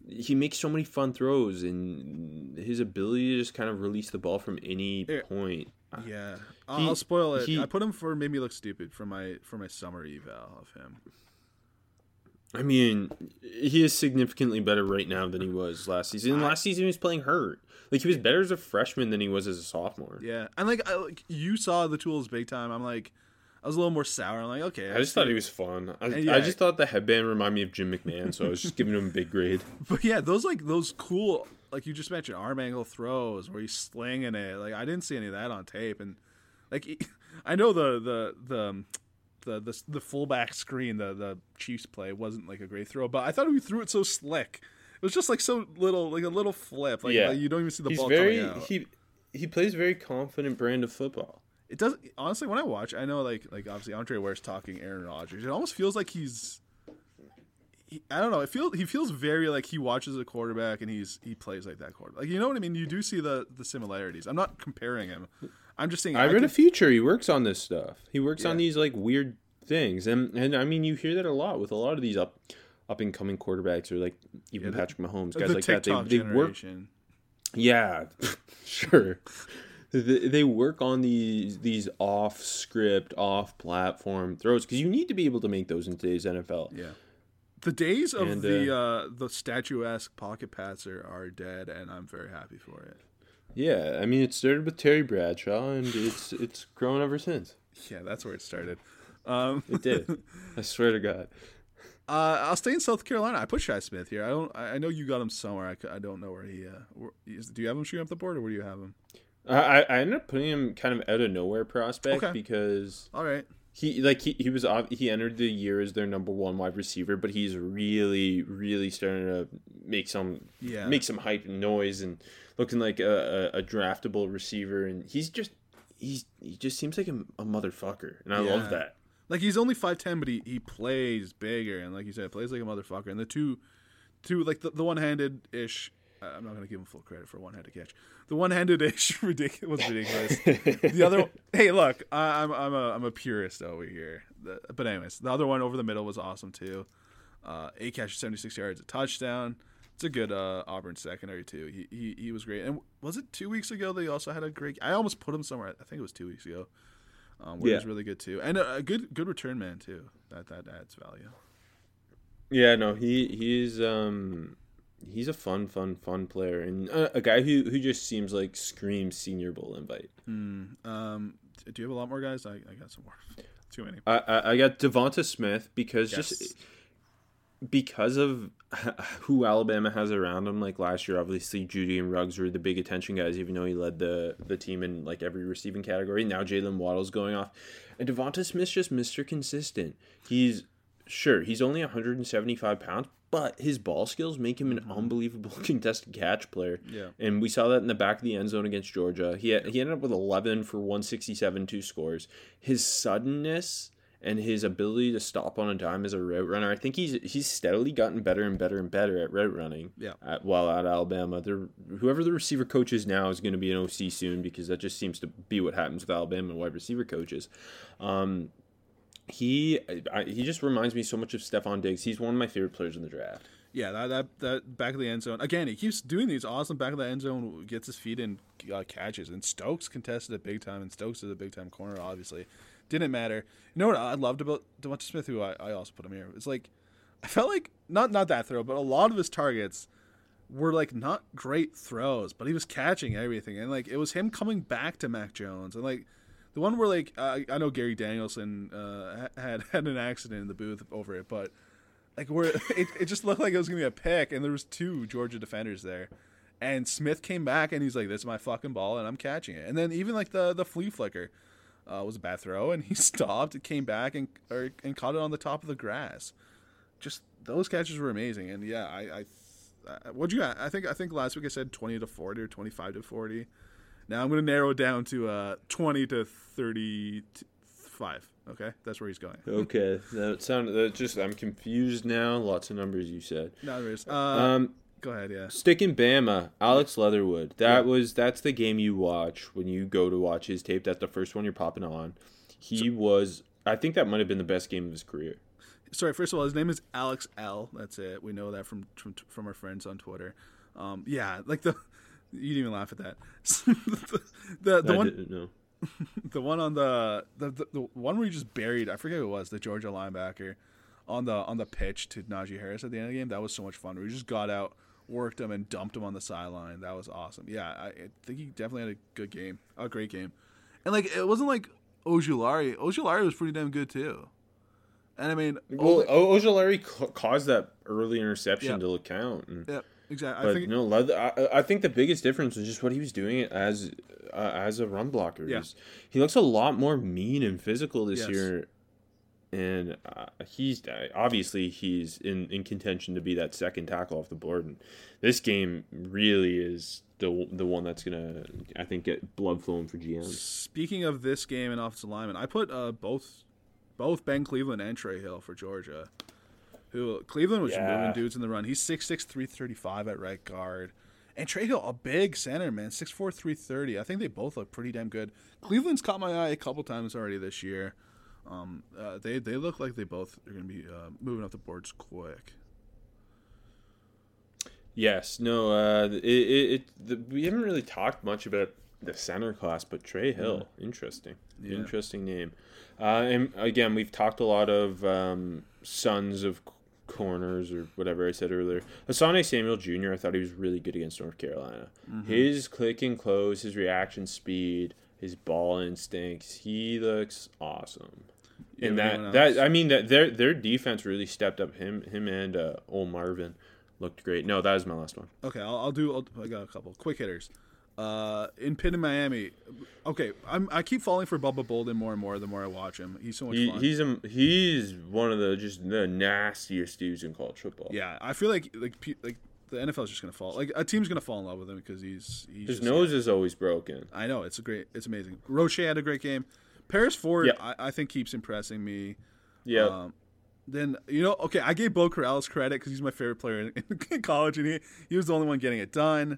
he makes so many fun throws and his ability to just kind of release the ball from any point. Yeah, I'll, he, I'll spoil it. He, I put him for made me look stupid for my for my summer eval of him. I mean, he is significantly better right now than he was last season. And last season, he was playing hurt. Like, he was better as a freshman than he was as a sophomore. Yeah. And, like, I, like you saw the tools big time. I'm like, I was a little more sour. I'm like, okay. I, I just thought he was fun. I, yeah, I just thought the headband reminded me of Jim McMahon, so I was just giving him a big grade. But, yeah, those, like, those cool, like, you just mentioned arm angle throws where he's slinging it. Like, I didn't see any of that on tape. And, like, I know the the the... The, the the fullback screen, the, the Chiefs play wasn't like a great throw, but I thought he threw it so slick. It was just like so little, like a little flip. Like, yeah. like you don't even see the He's ball very, coming out. He he plays very confident brand of football. It does honestly. When I watch, I know like like obviously Andre Ware's talking Aaron Rodgers. It almost feels like he's. He, I don't know. It feels he feels very like he watches a quarterback and he's he plays like that quarterback. Like you know what I mean. You do see the the similarities. I'm not comparing him. I'm just saying. I, I read can... a feature. He works on this stuff. He works yeah. on these like weird things, and and I mean, you hear that a lot with a lot of these up up and coming quarterbacks, or like even yeah, Patrick the, Mahomes, guys like TikTok that. They, they work. Yeah, sure. They, they work on these these off script, off platform throws because you need to be able to make those in today's N F L. Yeah. The days of and, uh, the uh, the statuesque pocket passer are dead, and I'm very happy for it. Yeah, I mean, it started with Terry Bradshaw, and it's it's grown ever since. Yeah, that's where it started. Um, it did. I swear to God. Uh, I'll stay in South Carolina. I put Shy Smith here. I don't. I know you got him somewhere. I, I don't know where he. Uh, where, is, do you have him shooting up the board, or where do you have him? I I ended up putting him kind of out of nowhere prospect okay. because all right. He like he, he was he entered the year as their number one wide receiver, but he's really really starting to make some yeah. make some hype and noise and looking like a, a, a draftable receiver. And he's just he's he just seems like a, a motherfucker, and I yeah. love that. Like he's only five ten, but he, he plays bigger, and like you said, plays like a motherfucker. And the two two like the, the one handed ish. I'm not gonna give him full credit for one-handed catch. The one-handed ish ridiculous, was ridiculous. The other, hey, look, I, I'm I'm a I'm a purist over here. The, but anyways, the other one over the middle was awesome too. Uh, eight catches, seventy-six yards, a touchdown. It's a good uh, Auburn secondary too. He, he he was great. And was it two weeks ago they also had a great? I almost put him somewhere. I think it was two weeks ago. Um, where yeah. He was really good too, and a, a good good return man too. That that adds value. Yeah, no, he he's um he's a fun fun fun player, and a, a guy who who just seems like screams Senior Bowl invite. Mm, um, do you have a lot more guys? I, I got some more. Too many. I I got Devonta Smith because yes. just because of who Alabama has around him. Like last year, obviously Judy and Ruggs were the big attention guys, even though he led the the team in like every receiving category. Now Jaylen Waddle's going off, and Devonta Smith's just Mister Consistent. He's Sure, he's only one hundred seventy-five pounds, but his ball skills make him an unbelievable contested catch player. Yeah. And we saw that in the back of the end zone against Georgia. He he ended up with eleven for one sixty-seven, two scores. His suddenness and his ability to stop on a dime as a route runner, I think he's he's steadily gotten better and better and better at route running. Yeah. At, while at Alabama, They're, whoever the receiver coach is now is going to be an O C soon, because that just seems to be what happens with Alabama wide receiver coaches. Um He I, he just reminds me so much of Stephon Diggs. He's one of my favorite players in the draft. Yeah, that that, that back of the end zone. Again, he keeps doing these awesome back of the end zone, gets his feet in, uh, catches. And Stokes contested it big time, and Stokes is a big-time corner, obviously. Didn't matter. You know what I loved about DeMonte Smith, who I, I also put him here? It's like, I felt like, not, not that throw, but a lot of his targets were, like, not great throws, but he was catching everything. And, like, it was him coming back to Mac Jones. And, like, the one where, like, uh, I know Gary Danielson uh, had had an accident in the booth over it, but, like, where it, it just looked like it was going to be a pick, and there was two Georgia defenders there. And Smith came back, and he's like, this is my fucking ball, and I'm catching it. And then even, like, the, the flea flicker uh, was a bad throw, and he stopped, it came back, and or, and caught it on the top of the grass. Just those catches were amazing. And, yeah, I, I – what'd you – I think I think last week I said twenty to forty or twenty-five to forty. Now I'm going to narrow it down to uh, twenty to thirty-five. Okay, that's where he's going. Okay, that sounded that just. I'm confused now. Lots of numbers you said. No, there is. Uh, um, go ahead. Yeah. Sticking Bama, Alex Leatherwood. That yeah. was that's the game you watch when you go to watch his tape. That's the first one you're popping on. He so, was. I think that might have been the best game of his career. Sorry. First of all, his name is Alex L. That's it. We know that from from, from our friends on Twitter. Um, yeah, like the. You didn't even laugh at that. the the, the I one, didn't know. The one on the the, the the one where he just buried. I forget who it was, the Georgia linebacker, on the on the pitch to Najee Harris at the end of the game. That was so much fun. We just got out, worked him, and dumped him on the sideline. That was awesome. Yeah, I, I think he definitely had a good game, a great game, and like it wasn't like Ojulari. Ojulari was pretty damn good too. And I mean, well, Ol- Ojulari ca- caused that early interception yep. to LeCount. And- yeah. Exactly. But I think, no, Leather, I, I think the biggest difference was just what he was doing as uh, as a run blocker. Yeah. He looks a lot more mean and physical this yes. year, and uh, he's obviously he's in, in contention to be that second tackle off the board. And this game really is the the one that's gonna, I think, get blood flowing for G M. Speaking of this game and offensive linemen, I put uh, both both Ben Cleveland and Trey Hill for Georgia. Who Cleveland was yeah. moving dudes in the run. He's six six, three thirty-five at right guard. And Trey Hill, a big center, man, six four, three thirty. I think they both look pretty damn good. Cleveland's caught my eye a couple times already this year. Um, uh, they they look like they both are going to be uh, moving up the boards quick. Yes, no, uh, it, it, it the, we haven't really talked much about the center class, but Trey Hill, yeah. interesting, yeah. interesting name. Uh, and again, we've talked a lot of um, sons of corners or whatever I said earlier. Asante Samuel Junior, I thought he was really good against North Carolina. Mm-hmm. His click and close, his reaction speed, his ball instincts, he looks awesome. Yeah, and that, that I mean that their their defense really stepped up. Him him and uh, old Marvin looked great. No, that was my last one. Okay, I'll, I'll do. I'll, I got a couple quick hitters. Uh, in Pitt in Miami, okay, I'm, I keep falling for Bubba Bolden more and more the more I watch him. He's so much he, fun. He's a, he's one of the just the nastiest dudes in college football. Yeah, I feel like like like the N F L is just gonna fall. Like a team's gonna fall in love with him because he's, he's his just, nose yeah. is always broken. I know it's a great, it's amazing. Roche had a great game. Paris Ford, yeah. I, I think, keeps impressing me. Yeah. Um, Then, you know, okay, I gave Bo Corrales credit because he's my favorite player in, in college, and he he was the only one getting it done.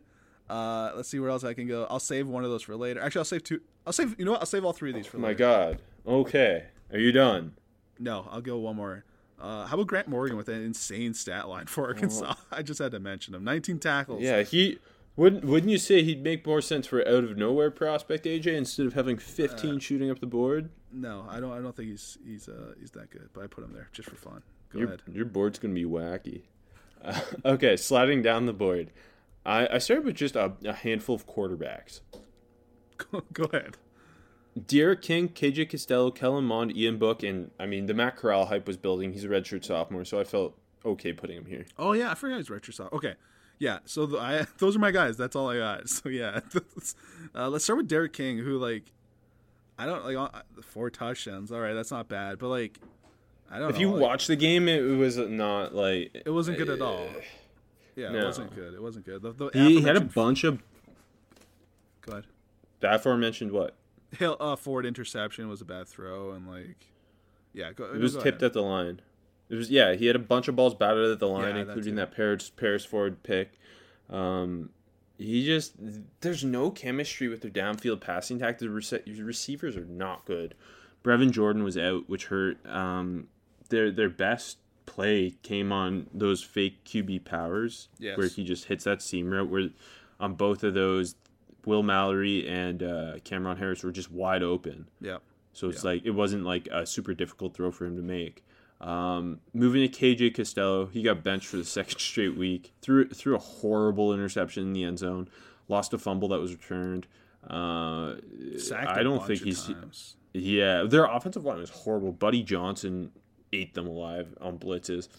Uh, let's see where else I can go. I'll save one of those for later. Actually, I'll save two. I'll save, you know what? I'll save all three of these for oh later. Oh, my God. Okay. Are you done? No, I'll go one more. Uh, how about Grant Morgan with an insane stat line for Arkansas? Oh. I just had to mention him. nineteen tackles. Yeah, he wouldn't. Wouldn't you say he'd make more sense for out of nowhere prospect A J instead of having fifteen uh, shooting up the board? No, I don't. I don't think he's he's uh, he's that good. But I put him there just for fun. Go your, ahead. Your board's gonna be wacky. Uh, okay, sliding down the board. I, I started with just a, a handful of quarterbacks. Go, go ahead. Derek King, K J Costello, Kellen Mond, Ian Book, and, I mean, the Matt Corral hype was building. He's a redshirt sophomore, so I felt okay putting him here. Oh, yeah, I forgot he's redshirt sophomore. Okay, yeah, so the, I, those are my guys. That's all I got. So, yeah, uh, let's start with Derek King, who, like, I don't, like, four touchdowns. All right, that's not bad, but, like, I don't if know. If you like, watch the game, it was not, like. It wasn't good uh, at all. Yeah, no. it wasn't good. It wasn't good. The, the he had a bunch of. Go ahead. The aforementioned what? Hill, uh, forward interception was a bad throw, and like, yeah, go, it was go tipped ahead. At the line. It was yeah. He had a bunch of balls batted at the line, yeah, including that, that Paris Paris Ford pick. Um, he just there's no chemistry with their downfield passing attack. The rece- receivers are not good. Brevin Jordan was out, which hurt. Um, their their best play came on those fake Q B powers, yes. where he just hits that seam route. Where on both of those. Will Mallory and uh, Cameron Harris were just wide open. Yeah. So it's yeah. like it wasn't like a super difficult throw for him to make. Um, moving to K J Costello, he got benched for the second straight week. Threw threw a horrible interception in the end zone. Lost a fumble that was returned. Uh, Sacked I don't think he's. Times. Yeah, their offensive line was horrible. Buddy Johnson ate them alive on blitzes.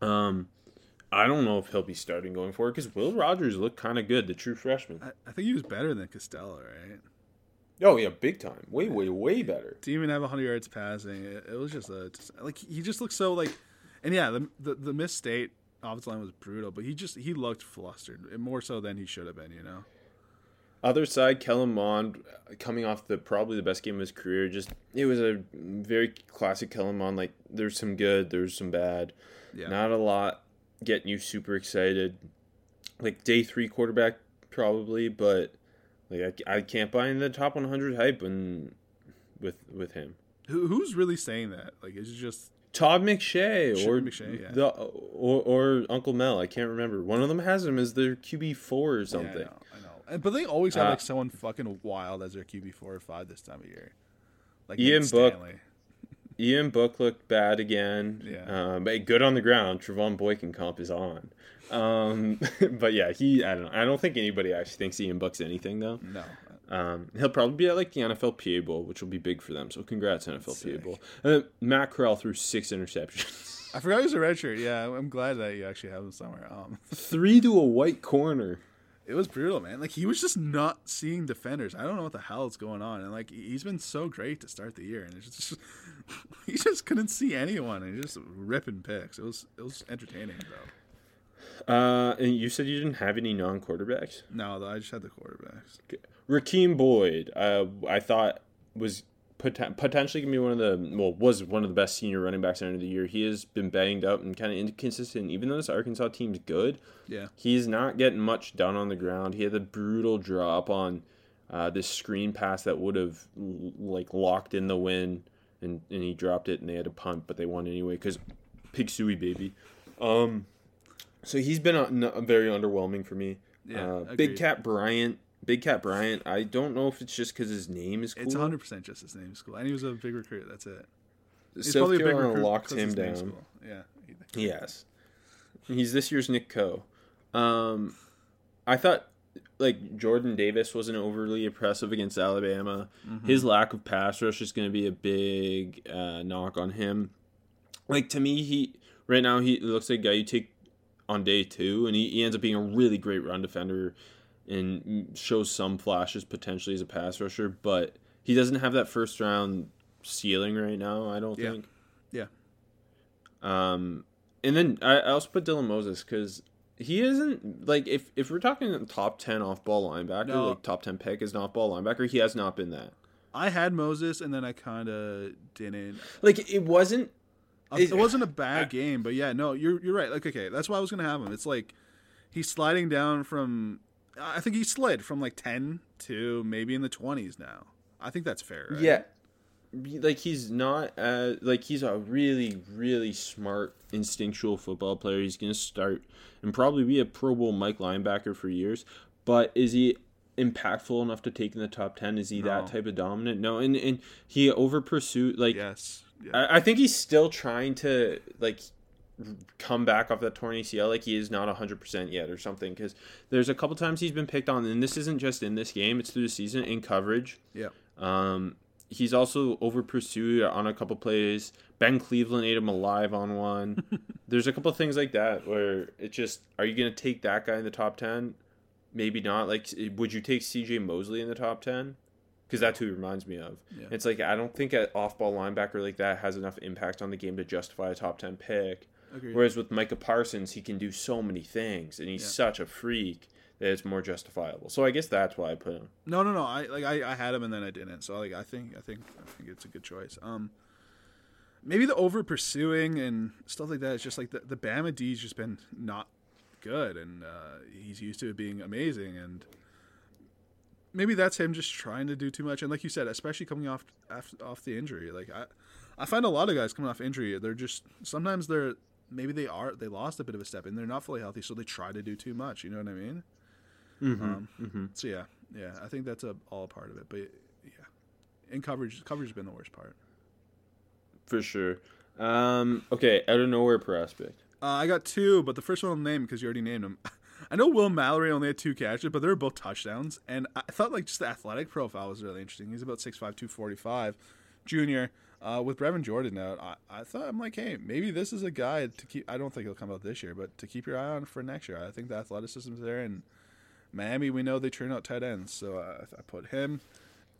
Um. I don't know if he'll be starting going forward because Will Rogers looked kind of good, the true freshman. I, I think he was better than Costello, right? Oh, yeah, big time. Way, way, way better. Didn't even have one hundred yards passing. It, it was just a – like, he just looked so, like – and, yeah, the, the the Miss State offensive line was brutal, but he just – he looked flustered, more so than he should have been, you know? Other side, Kellen Mond, coming off the probably the best game of his career, just – it was a very classic Kellen Mond. Like, there's some good, there's some bad. Yeah. Not a lot. Getting you super excited, like day three quarterback probably, but like I, I can't buy into the top one hundred hype and with with him. Who who's really saying that? Like it's just Todd McShay Sh- or McShay, yeah. the or, or Uncle Mel. I can't remember. One of them has him as their Q B four or something. Yeah, I know, I know. But they always have uh, like someone fucking wild as their Q B four or five this time of year. Like Ian Book. Ian Book looked bad again, yeah. um, but good on the ground. Trevone Boykin comp is on, um, but yeah, he. I don't. Know. I don't think anybody actually thinks Ian Buck's anything though. No, um, he'll probably be at like the N F L P A Bowl, which will be big for them. So congrats N F L P A Bowl. And Matt Corral threw six interceptions. I forgot he was a redshirt. Yeah, I'm glad that you actually have him somewhere. Um. Three to a white corner. It was brutal, man. Like he was just not seeing defenders. I don't know what the hell is going on. And like he's been so great to start the year, and it's just he just couldn't see anyone, and he just ripping picks. It was it was entertaining, bro. Uh, and you said you didn't have any non-quarterbacks? No, I just had the quarterbacks. Okay. Rakeem Boyd, uh, I thought was pot- potentially gonna be one of the well was one of the best senior running backs at the end of the year. He has been banged up and kind of inconsistent. Even though this Arkansas team's good. Yeah, he's not getting much done on the ground. He had the brutal drop on uh, this screen pass that would have like locked in the win, and, and he dropped it, and they had a punt, but they won anyway because Pig Suey baby. Um, so he's been a, a very underwhelming for me. Yeah, uh, Big Cat Bryant, Big Cat Bryant. I don't know if it's just because his name is cool. It's one hundred percent just his name is cool, and he was a big recruit. That's it. He's South probably Carolina a big recruit locked him down. Cool. Yeah. Yes, he's this year's Nick Coe. Um, I thought like Jordan Davis wasn't overly impressive against Alabama. Mm-hmm. His lack of pass rush is going to be a big uh, knock on him. Like to me, he right now he looks like a guy you take on day two, and he, he ends up being a really great run defender and shows some flashes potentially as a pass rusher, but he doesn't have that first round ceiling right now. I don't yeah. think. Yeah. Um, and then I, I also put Dylan Moses because. He isn't, like, if, if we're talking top ten off-ball linebacker, no. like top ten pick is an off-ball linebacker, he has not been that. I had Moses, and then I kind of didn't. Like, it wasn't. A, it, it wasn't a bad I, game, but yeah, no, you're you're right. Like, okay, that's why I was going to have him. It's like he's sliding down from, I think he slid from, like, ten to maybe in the twenties now. I think that's fair, right? Yeah. like he's not uh, like he's a really, really smart, instinctual football player. He's going to start and probably be a Pro Bowl Mike linebacker for years. But is he impactful enough to take in the top ten? Is he no. that type of dominant? No, and and he over pursued. Like yes, yeah. I, I think he's still trying to like come back off that torn A C L. Like he is not a hundred percent yet or something. Because there's a couple times he's been picked on, and this isn't just in this game. It's through the season in coverage. Yeah. Um. He's also over pursued on a couple plays. Ben Cleveland ate him alive on one. There's a couple things like that where it just, are you going to take that guy in the top ten? Maybe not. Like, would you take C J Mosley in the top ten? Because that's who he reminds me of. Yeah. It's like, I don't think an off-ball linebacker like that has enough impact on the game to justify a top ten pick. Agreed. Whereas with Micah Parsons, he can do so many things, and he's yeah. such a freak. It's more justifiable, so I guess that's why I put him. No, no, no. I like I, I had him and then I didn't. So like I think I think I think it's a good choice. Um, maybe the over pursuing and stuff like that is just like the the Bama D's just been not good, and uh, he's used to it being amazing, and maybe that's him just trying to do too much. And like you said, especially coming off after, off the injury, like I I find a lot of guys coming off injury, they're just sometimes they're maybe they are they lost a bit of a step and they're not fully healthy, so they try to do too much. You know what I mean? Mm-hmm, um, mm-hmm. So yeah, yeah, I think that's a, all a part of it. But yeah, and coverage, coverage has been the worst part for sure. Um, okay, out of nowhere prospect. Uh, I got two, but the first one I'll name because you already named him. I know Will Mallory only had two catches, but they were both touchdowns. And I thought like just the athletic profile was really interesting. He's about six five, two forty-five, junior. Uh, with Brevin Jordan out, I, I thought I'm like, hey, maybe this is a guy to keep. I don't think he'll come out this year, but to keep your eye on for next year. I think the athleticism's there and. Miami, we know they turn out tight ends, so I, I put him.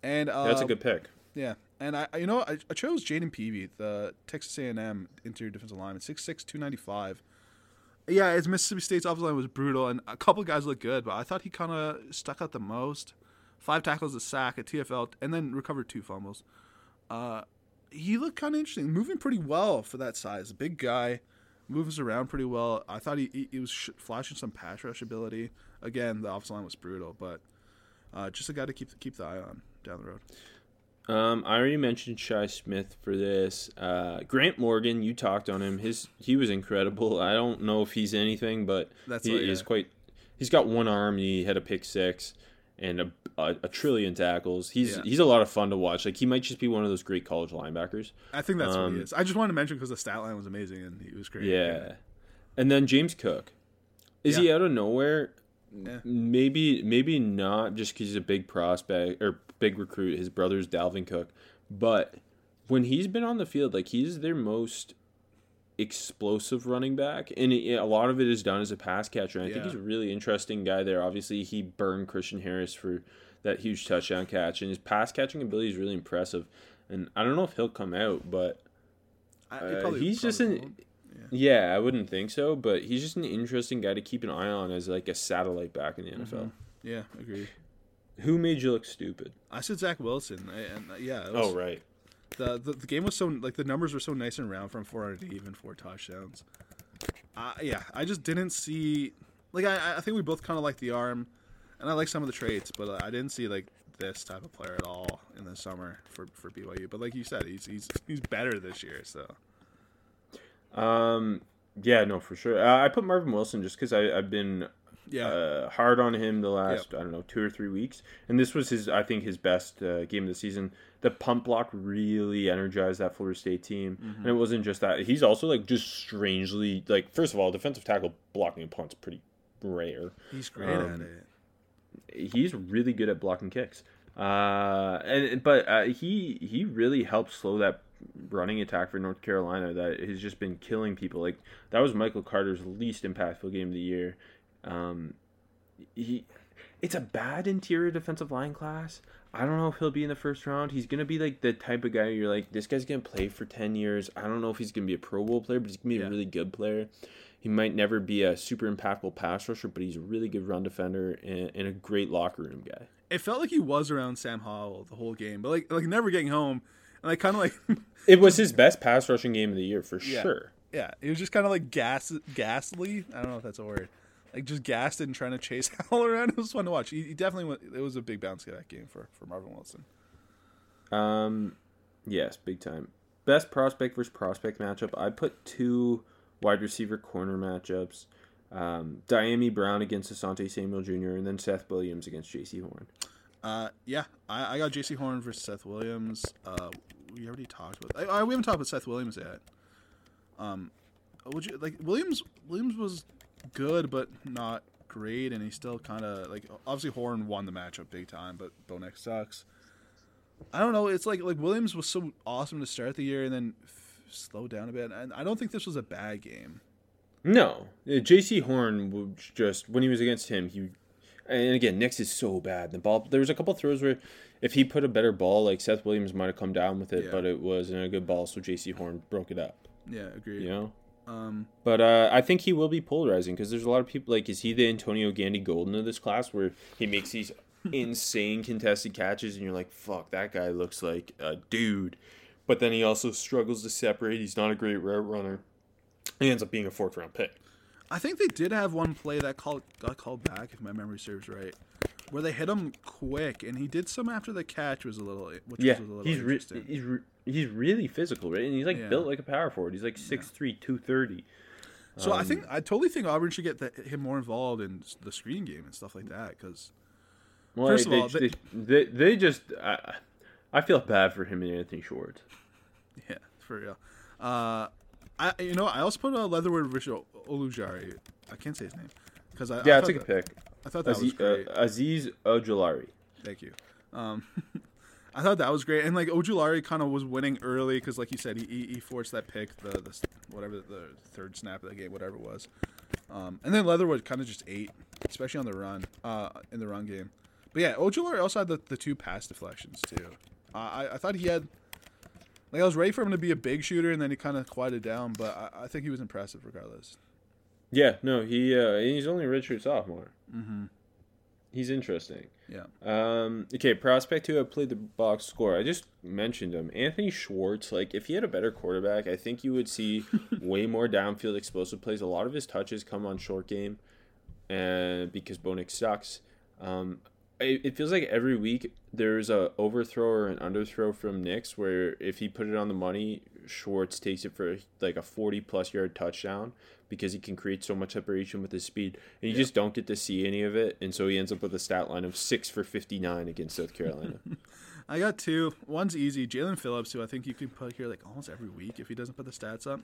And uh, that's a good pick. Yeah, and I, you know, I, I chose Jaden Peavy, the Texas A and M interior defensive lineman, six six, two ninety-five. Yeah, his Mississippi State's offensive line was brutal, and a couple guys looked good, but I thought he kind of stuck out the most. Five tackles, a sack, a T F L, and then recovered two fumbles. Uh, he looked kind of interesting, moving pretty well for that size. A big guy, moves around pretty well. I thought he he, he was sh- flashing some pass rush ability. Again, the offensive line was brutal, but uh, just a guy to keep keep the eye on down the road. Um, I already mentioned Shy Smith for this. Uh, Grant Morgan, you talked on him. His he was incredible. I don't know if he's anything, but That's he what, yeah. is quite. He's got one arm. He had a pick six and a, a, a trillion tackles. He's yeah. he's a lot of fun to watch. Like he might just be one of those great college linebackers. I think that's um, what he is. I just wanted to mention because the stat line was amazing and he was great. Yeah, yeah. And then James Cook, is yeah. he out of nowhere? Yeah. Maybe maybe not just because he's a big prospect or big recruit. His brother's Dalvin Cook. But when he's been on the field, like he's their most explosive running back. And it, a lot of it is done as a pass catcher. And I yeah. think he's a really interesting guy there. Obviously, he burned Christian Harris for that huge touchdown catch. And his pass catching ability is really impressive. And I don't know if he'll come out, but uh, I, he probably, he's probably just an... Yeah. yeah, I wouldn't think so, but he's just an interesting guy to keep an eye on as like a satellite back in the N F L. Mm-hmm. Yeah, agreed. Who made you look stupid? I said Zach Wilson. I, and uh, yeah. It was, oh right. The, the the game was so like the numbers were so nice and round from four hundred to even four touchdowns. Uh, yeah, I just didn't see like I I think we both kind of like the arm, and I like some of the traits, but uh, I didn't see like this type of player at all in the summer for for B Y U. But like you said, he's he's he's better this year, so. Um. Yeah. No. For sure. Uh, I put Marvin Wilson just because I I've been yeah uh, hard on him the last yep. I don't know two or three weeks, and this was his I think his best uh, game of the season. The pump block really energized that Florida State team, mm-hmm. and it wasn't just that. He's also like just strangely like first of all, defensive tackle blocking a punt's pretty rare. He's great um, at it. He's really good at blocking kicks. Uh, and but uh, he he really helped slow that running attack for North Carolina that has just been killing people. Like that was Michael Carter's least impactful game of the year. Um, he, it's a bad interior defensive line class. I don't know if he'll be in the first round. He's gonna be like the type of guy you're like, this guy's gonna play for ten years. I don't know if he's gonna be a Pro Bowl player, but he's gonna be yeah. a really good player. He might never be a super impactful pass rusher, but he's a really good run defender and, and a great locker room guy. It felt like he was around Sam Howell the whole game, but like like never getting home. And I kind of like it was his best pass rushing game of the year for yeah, sure. Yeah, it was just kind of like gas, ghastly. I don't know if that's a word. Like just gassed and trying to chase all around. It was fun to watch. He, he definitely went. It was a big bounce to that game for, for Marvin Wilson. Um, Yes, big time. Best prospect versus prospect matchup. I put two wide receiver corner matchups. Um, Diami Brown against Asante Samuel Junior and then Seth Williams against J C Horn. Uh, yeah, I, I got J C Horn versus Seth Williams. Uh, we already talked about. I, I, we haven't talked about Seth Williams yet. Um, would you like Williams? Williams was good, but not great, and he still kind of like. Obviously, Horn won the matchup big time, but Bo Nix sucks. I don't know. It's like like Williams was so awesome to start the year, and then f- slowed down a bit. And I don't think this was a bad game. No, J C Horn was just when he was against him, he. And again, Nix is so bad. The ball, there was a couple throws where if he put a better ball, like Seth Williams might have come down with it, yeah. But it wasn't a good ball, so J C Horn broke it up. Yeah, agreed. You know? Um, but uh, I think he will be polarizing because there's a lot of people, like, is he the Antonio Gandy Golden of this class where he makes these insane contested catches and you're like, fuck, that guy looks like a dude. But then he also struggles to separate. He's not a great route runner. He ends up being a fourth round pick. I think they did have one play that called, got called back, if my memory serves right, where they hit him quick, and he did some after the catch was a little, which yeah, was a little he's interesting. Re- he's, re- he's really physical, right? And he's, like, yeah. built like a power forward. He's, like, six three, yeah. two thirty. So um, I think I totally think Auburn should get the, him more involved in the screen game and stuff like that because, well, first they, of all... They, they, they, they just... I, I feel bad for him and Anthony Schwartz. Yeah, for real. Uh... I you know I also put a Leatherwood versus Olujari. I can't say his name because I yeah I it's a good pick. I thought that Aziz, was great. Uh, Aziz Ojulari. Thank you. Um, I thought that was great, and like Ojulari kind of was winning early because, like you said, he he forced that pick, the the whatever the third snap of the game, whatever it was. Um, and then Leatherwood kind of just ate, especially on the run, uh, in the run game. But yeah, Ojulari also had the, the two pass deflections too. Uh, I I thought he had. Like, I was ready for him to be a big shooter, and then he kind of quieted down, but I, I think he was impressive regardless. Yeah, no, he uh, he's only a redshirt sophomore. Mm-hmm. He's interesting. Yeah. Um. Okay, prospect who have played the box score. I just mentioned him. Anthony Schwartz, like, if he had a better quarterback, I think you would see way more downfield explosive plays. A lot of his touches come on short game and because Bo Nix sucks. Um. It feels like every week there's a overthrow or an underthrow from Nix where if he put it on the money, Schwartz takes it for like a forty-plus yard touchdown because he can create so much separation with his speed. And you yeah. just don't get to see any of it, and so he ends up with a stat line of six for fifty-nine against South Carolina. I got two. One's easy. Jalen Phillips, who I think you can put here like almost every week if he doesn't put the stats up.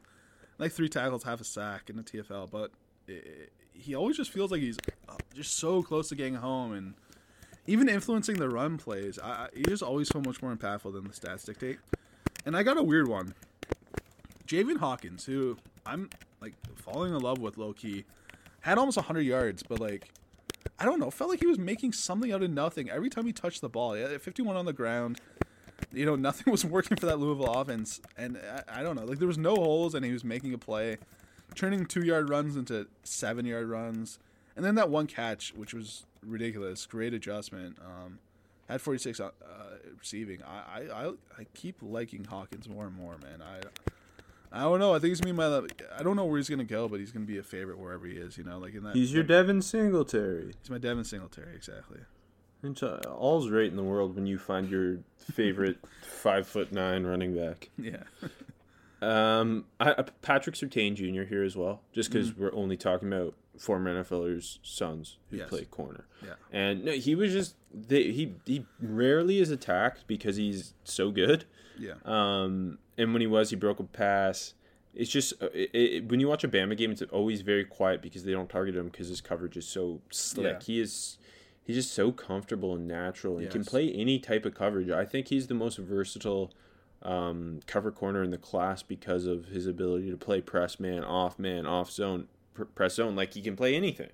Like three tackles, half a sack in the T F L, but it, he always just feels like he's just so close to getting home and – even influencing the run plays, I, he is always so much more impactful than the stats dictate. And I got a weird one. Javen Hawkins, who I'm, like, falling in love with low-key, had almost one hundred yards, but, like, I don't know. Felt like he was making something out of nothing every time he touched the ball. He had fifty-one on the ground. You know, nothing was working for that Louisville offense. And I, I don't know. Like, there was no holes, and he was making a play, turning two-yard runs into seven-yard runs. And then that one catch, which was ridiculous, great adjustment. Um, had forty-six uh, receiving. I, I I keep liking Hawkins more and more, man. I I don't know. I think he's gonna be my. I don't know where he's gonna go, but he's gonna be a favorite wherever he is. You know, like in that. He's your like, Devin Singletary. He's my Devin Singletary, exactly. And so, all's right in the world when you find your favorite five foot nine running back. Yeah. um, I, Patrick Surtain Junior here as well, just because mm-hmm. we're only talking about former NFLers' sons who yes. play corner. Yeah. And no, he was just they, he he rarely is attacked because he's so good. Yeah. Um and when he was he broke a pass. It's just it, it, when you watch a Bama game it's always very quiet because they don't target him because his coverage is so slick. Yeah. He is he's just so comfortable and natural and yes. can play any type of coverage. I think he's the most versatile um cover corner in the class because of his ability to play press man, off man, off zone. Press zone, like he can play anything.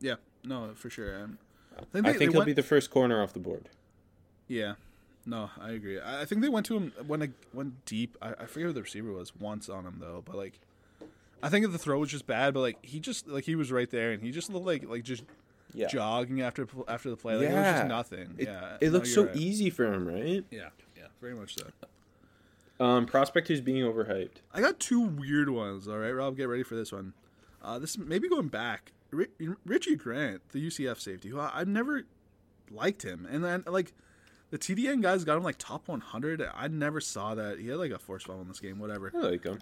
Yeah, no, for sure. Um, I think, they, I think he'll went... be the first corner off the board. Yeah, no, I agree. I think they went to him when a went deep. I, I forget who the receiver was once on him though, but like, I think the throw was just bad. But like, he just like he was right there, and he just looked like like just yeah. jogging after after the play. Like, yeah, it was just nothing. It, yeah, it no, looks so right. easy for him, right? Yeah, yeah, very much so. Um, prospect who's being overhyped. I got two weird ones. All right, Rob, get ready for this one. Uh, this maybe going back, Richie Grant, the U C F safety, who I, I've never liked him, and then like The T D N guys got him like top one hundred. I never saw that. He had like a forced fumble in this game. Whatever. I like him.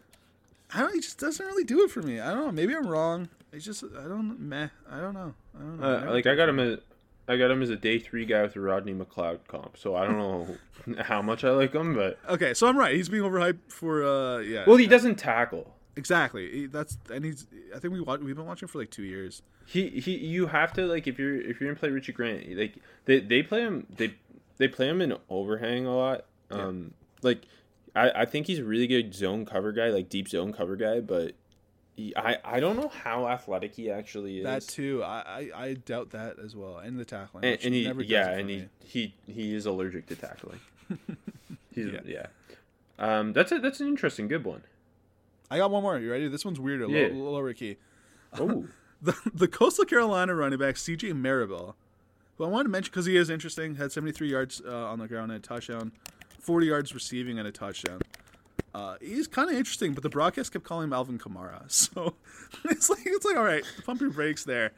I don't. He just doesn't really do it for me. I don't know. Maybe I'm wrong. It's just I don't. Meh. I don't know. I don't know. Uh, I like I got him as I got him as a day three guy with a Rodney McLeod comp. So I don't know how much I like him, but okay. So I'm right. He's being overhyped for uh yeah. Well, he yeah. doesn't tackle. Exactly. He, that's and he's. I think we watch, we've been watching for like two years. He he. You have to like if you're if you're gonna play Richie Grant like they they play him they. They play him in overhang a lot. Um, yeah. Like, I, I think he's a really good zone cover guy, like deep zone cover guy, but he, I, I don't know how athletic he actually is. That too. I, I, I doubt that as well. And the tackling. And, and he, never yeah, and he, he, he is allergic to tackling. he's, yeah. yeah. Um, that's a, That's an interesting, good one. I got one more. You ready? This one's weirder, yeah. low, lower key. Oh. the, the Coastal Carolina running back, C J Maribel. But I wanted to mention, because he is interesting, had seventy-three yards uh, on the ground and a touchdown, forty yards receiving and a touchdown. Uh, he's kind of interesting, but the broadcast kept calling him Alvin Kamara. So it's like, it's like all right, pump your brakes there.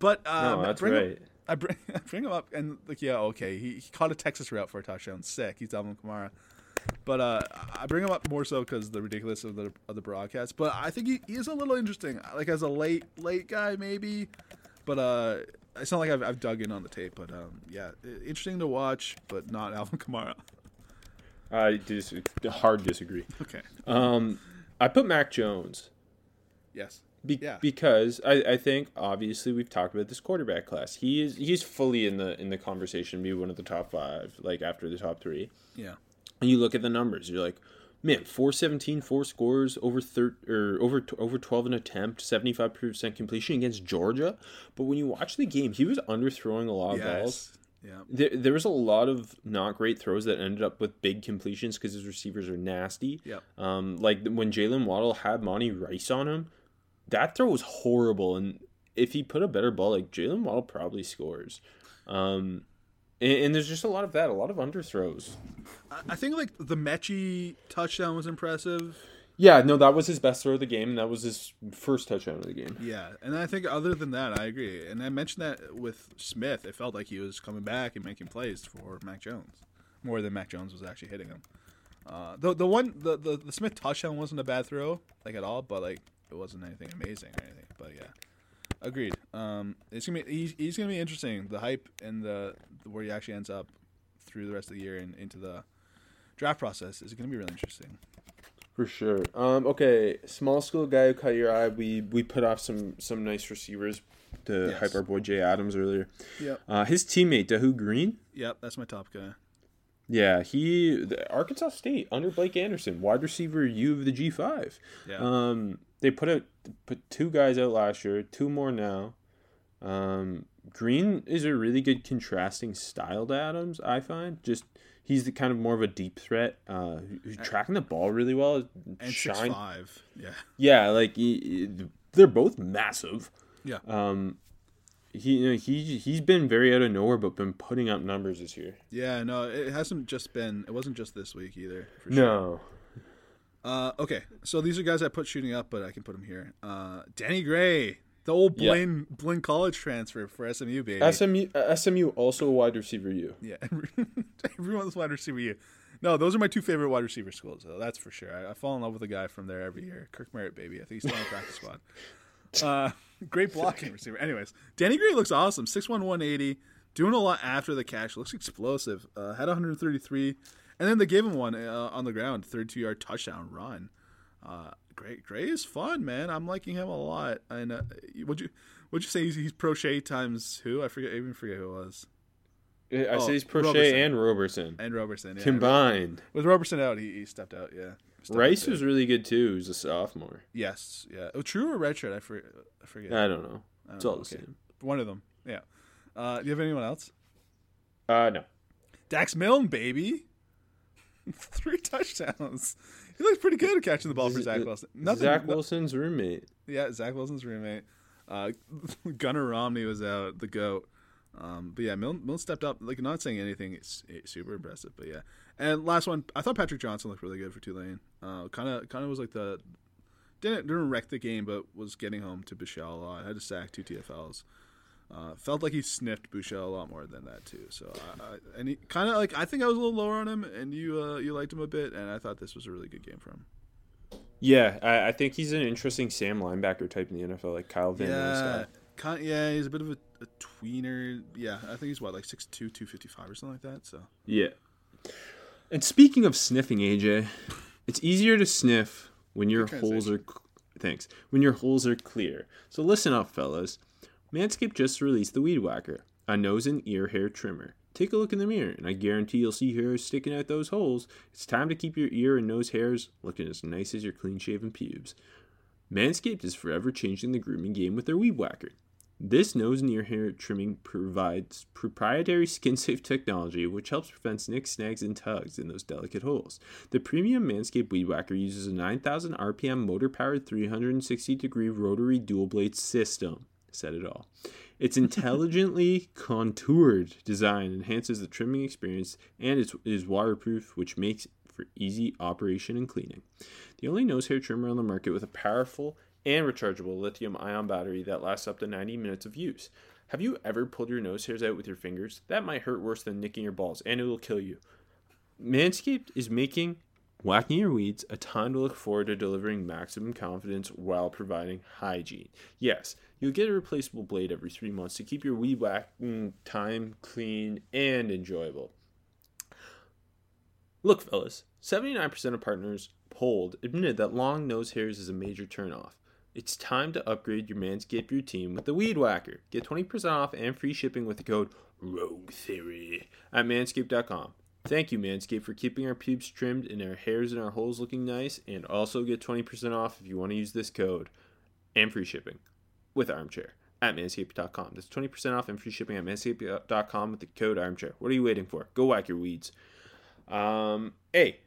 But um, no, that's bring right. Him, I, bring, I bring him up, and like, yeah, okay, he, he caught a Texas route for a touchdown. Sick, he's Alvin Kamara. But uh, I bring him up more so because the ridiculous of the, of the broadcast. But I think he, he is a little interesting, like as a late, late guy maybe. But uh, it's not like I've, I've dug in on the tape, but um, yeah, interesting to watch, but not Alvin Kamara. I dis- hard disagree. Okay. Um, I put Mac Jones. Yes. Be- yeah. Because I, I think obviously we've talked about this quarterback class. He is he's fully in the in the conversation, maybe one of the top five, like after the top three. Yeah. And you look at the numbers, you're like, man, four seventeen, four scores, over thir- or over t- over twelve an attempt, seventy-five percent completion against Georgia. But when you watch the game, he was underthrowing a lot of yes. balls. Yeah. There, there was a lot of not great throws that ended up with big completions because his receivers are nasty. Yeah. Um, like when Jaylen Waddle had Monty Rice on him, that throw was horrible. And if he put a better ball, like Jaylen Waddle probably scores. Um, and, and there's just a lot of that, a lot of underthrows. I think, like, the Mechie touchdown was impressive. Yeah, no, that was his best throw of the game, and that was his first touchdown of the game. Yeah, and I think other than that, I agree. And I mentioned that with Smith, it felt like he was coming back and making plays for Mac Jones, more than Mac Jones was actually hitting him. Uh, the, the one, the, the, the Smith touchdown wasn't a bad throw, like, at all, but, like, it wasn't anything amazing or anything. But, yeah, agreed. Um, it's gonna be, he's, he's going to be interesting, the hype and the, the where he actually ends up through the rest of the year and into the draft process is going to be really interesting. For sure. Um, okay, small school guy who caught your eye. We we put off some some nice receivers to yes. hype our boy Jay Adams earlier. Yeah. Uh, his teammate, Dahu Green. Yep, that's my top guy. Yeah, he the Arkansas State under Blake Anderson, wide receiver U of the G five. Yeah. Um, they put out put two guys out last year, two more now. Um, Green is a really good contrasting style to Adams, I find. Just he's the kind of more of a deep threat, uh, who's tracking the ball really well. And shine. six five. Yeah. Yeah, like he, they're both massive. Yeah. Um, he you know, he he's been very out of nowhere, but been putting up numbers this year. Yeah, no, it hasn't just been. It wasn't just this week either. For sure. No. Uh, okay, so these are guys I put shooting up, but I can put them here. Uh, Danny Gray. The old Blaine yeah. Blaine College transfer for S M U, baby. S M U, S M U also wide receiver U. Yeah, everyone's wide receiver U. No, those are my two favorite wide receiver schools, though. That's for sure. I, I fall in love with a guy from there every year. Kirk Merritt, baby. I think he's still on the practice squad. Uh, great blocking receiver. Anyways, Danny Gray looks awesome. six one, one eighty. Doing a lot after the catch. Looks explosive. Uh, had one thirty-three. And then they gave him one uh, on the ground. thirty-two-yard touchdown run. Uh, Gray, Gray is fun, man. I'm liking him a lot. And uh, would you, would you say he's, he's Prochet times who? I forget. I even forget who it was. I oh, say he's Prochet and Roberson. And Roberson, yeah. Combined. With Roberson out, he, he stepped out. Yeah. Stepped Rice out was really good too. He's a sophomore. Yes. Yeah. Oh, true or redshirt? I forget. I forget. I don't know. I don't it's know. all the okay. same. One of them. Yeah. Uh, do you have anyone else? Uh, no. Dax Milne, baby. Three touchdowns. He looks pretty good at catching the ball for Zach Wilson. Nothing, Zach Wilson's no, roommate. Yeah, Zach Wilson's roommate. Uh, Gunnar Romney was out, the GOAT. Um, but yeah, Milne, Milne stepped up. Like, not saying anything it's, it's super impressive, but yeah. And last one, I thought Patrick Johnson looked really good for Tulane. Uh, kind of, kind of was like the didn't didn't wreck the game, but was getting home to Bishal a lot. Had to sack two T F Ls. Uh, felt like he sniffed Bouchel a lot more than that too. So I, I and he kind of like I think I was a little lower on him, and you uh, you liked him a bit, and I thought this was a really good game for him. Yeah, I, I think he's an interesting Sam linebacker type in the N F L, like Kyle Van Noy. Yeah, yeah, he's a bit of a, a tweener. Yeah, I think he's what like six two, two fifty-five or something like that. So yeah. And speaking of sniffing, A J, it's easier to sniff when your holes are thanks when your holes are clear. So listen up, fellas. Manscaped just released the Weed Whacker, a nose and ear hair trimmer. Take a look in the mirror, and I guarantee you'll see hairs sticking out those holes. It's time to keep your ear and nose hairs looking as nice as your clean-shaven pubes. Manscaped is forever changing the grooming game with their Weed Whacker. This nose and ear hair trimming provides proprietary skin-safe technology, which helps prevent nicks, snags, and tugs in those delicate holes. The premium Manscaped Weed Whacker uses a nine thousand R P M motor-powered three sixty degree rotary dual-blade system. Said it all. Its intelligently contoured design enhances the trimming experience, and it is waterproof, which makes for easy operation and cleaning. The only nose hair trimmer on the market with a powerful and rechargeable lithium-ion battery that lasts up to ninety minutes of use. Have you ever pulled your nose hairs out with your fingers? That might hurt worse than nicking your balls, and it will kill you. Manscaped is making whacking your weeds a time to look forward to, delivering maximum confidence while providing hygiene. Yes, you'll get a replaceable blade every three months to keep your weed whacking time clean and enjoyable. Look, fellas, seventy-nine percent of partners polled admitted that long nose hairs is a major turnoff. It's time to upgrade your Manscaped routine with the Weed Whacker. Get twenty percent off and free shipping with the code ROGUETHEORY at manscaped dot com. Thank you, Manscaped, for keeping our pubes trimmed and our hairs and our holes looking nice. And also get twenty percent off if you want to use this code and free shipping with Armchair at manscaped dot com. That's twenty percent off and free shipping at manscaped dot com with the code Armchair. What are you waiting for? Go whack your weeds. Um, hey,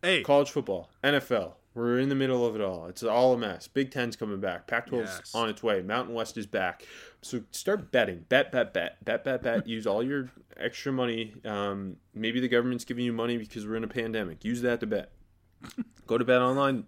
hey, college football, N F L. We're in the middle of it all. It's all a mess. Big Ten's coming back. Pac twelve's yes. on its way. Mountain West is back. So start betting. Bet, bet, bet. Bet, bet, bet. Use all your extra money. Um, maybe the government's giving you money because we're in a pandemic. Use that to bet. Go to BetOnline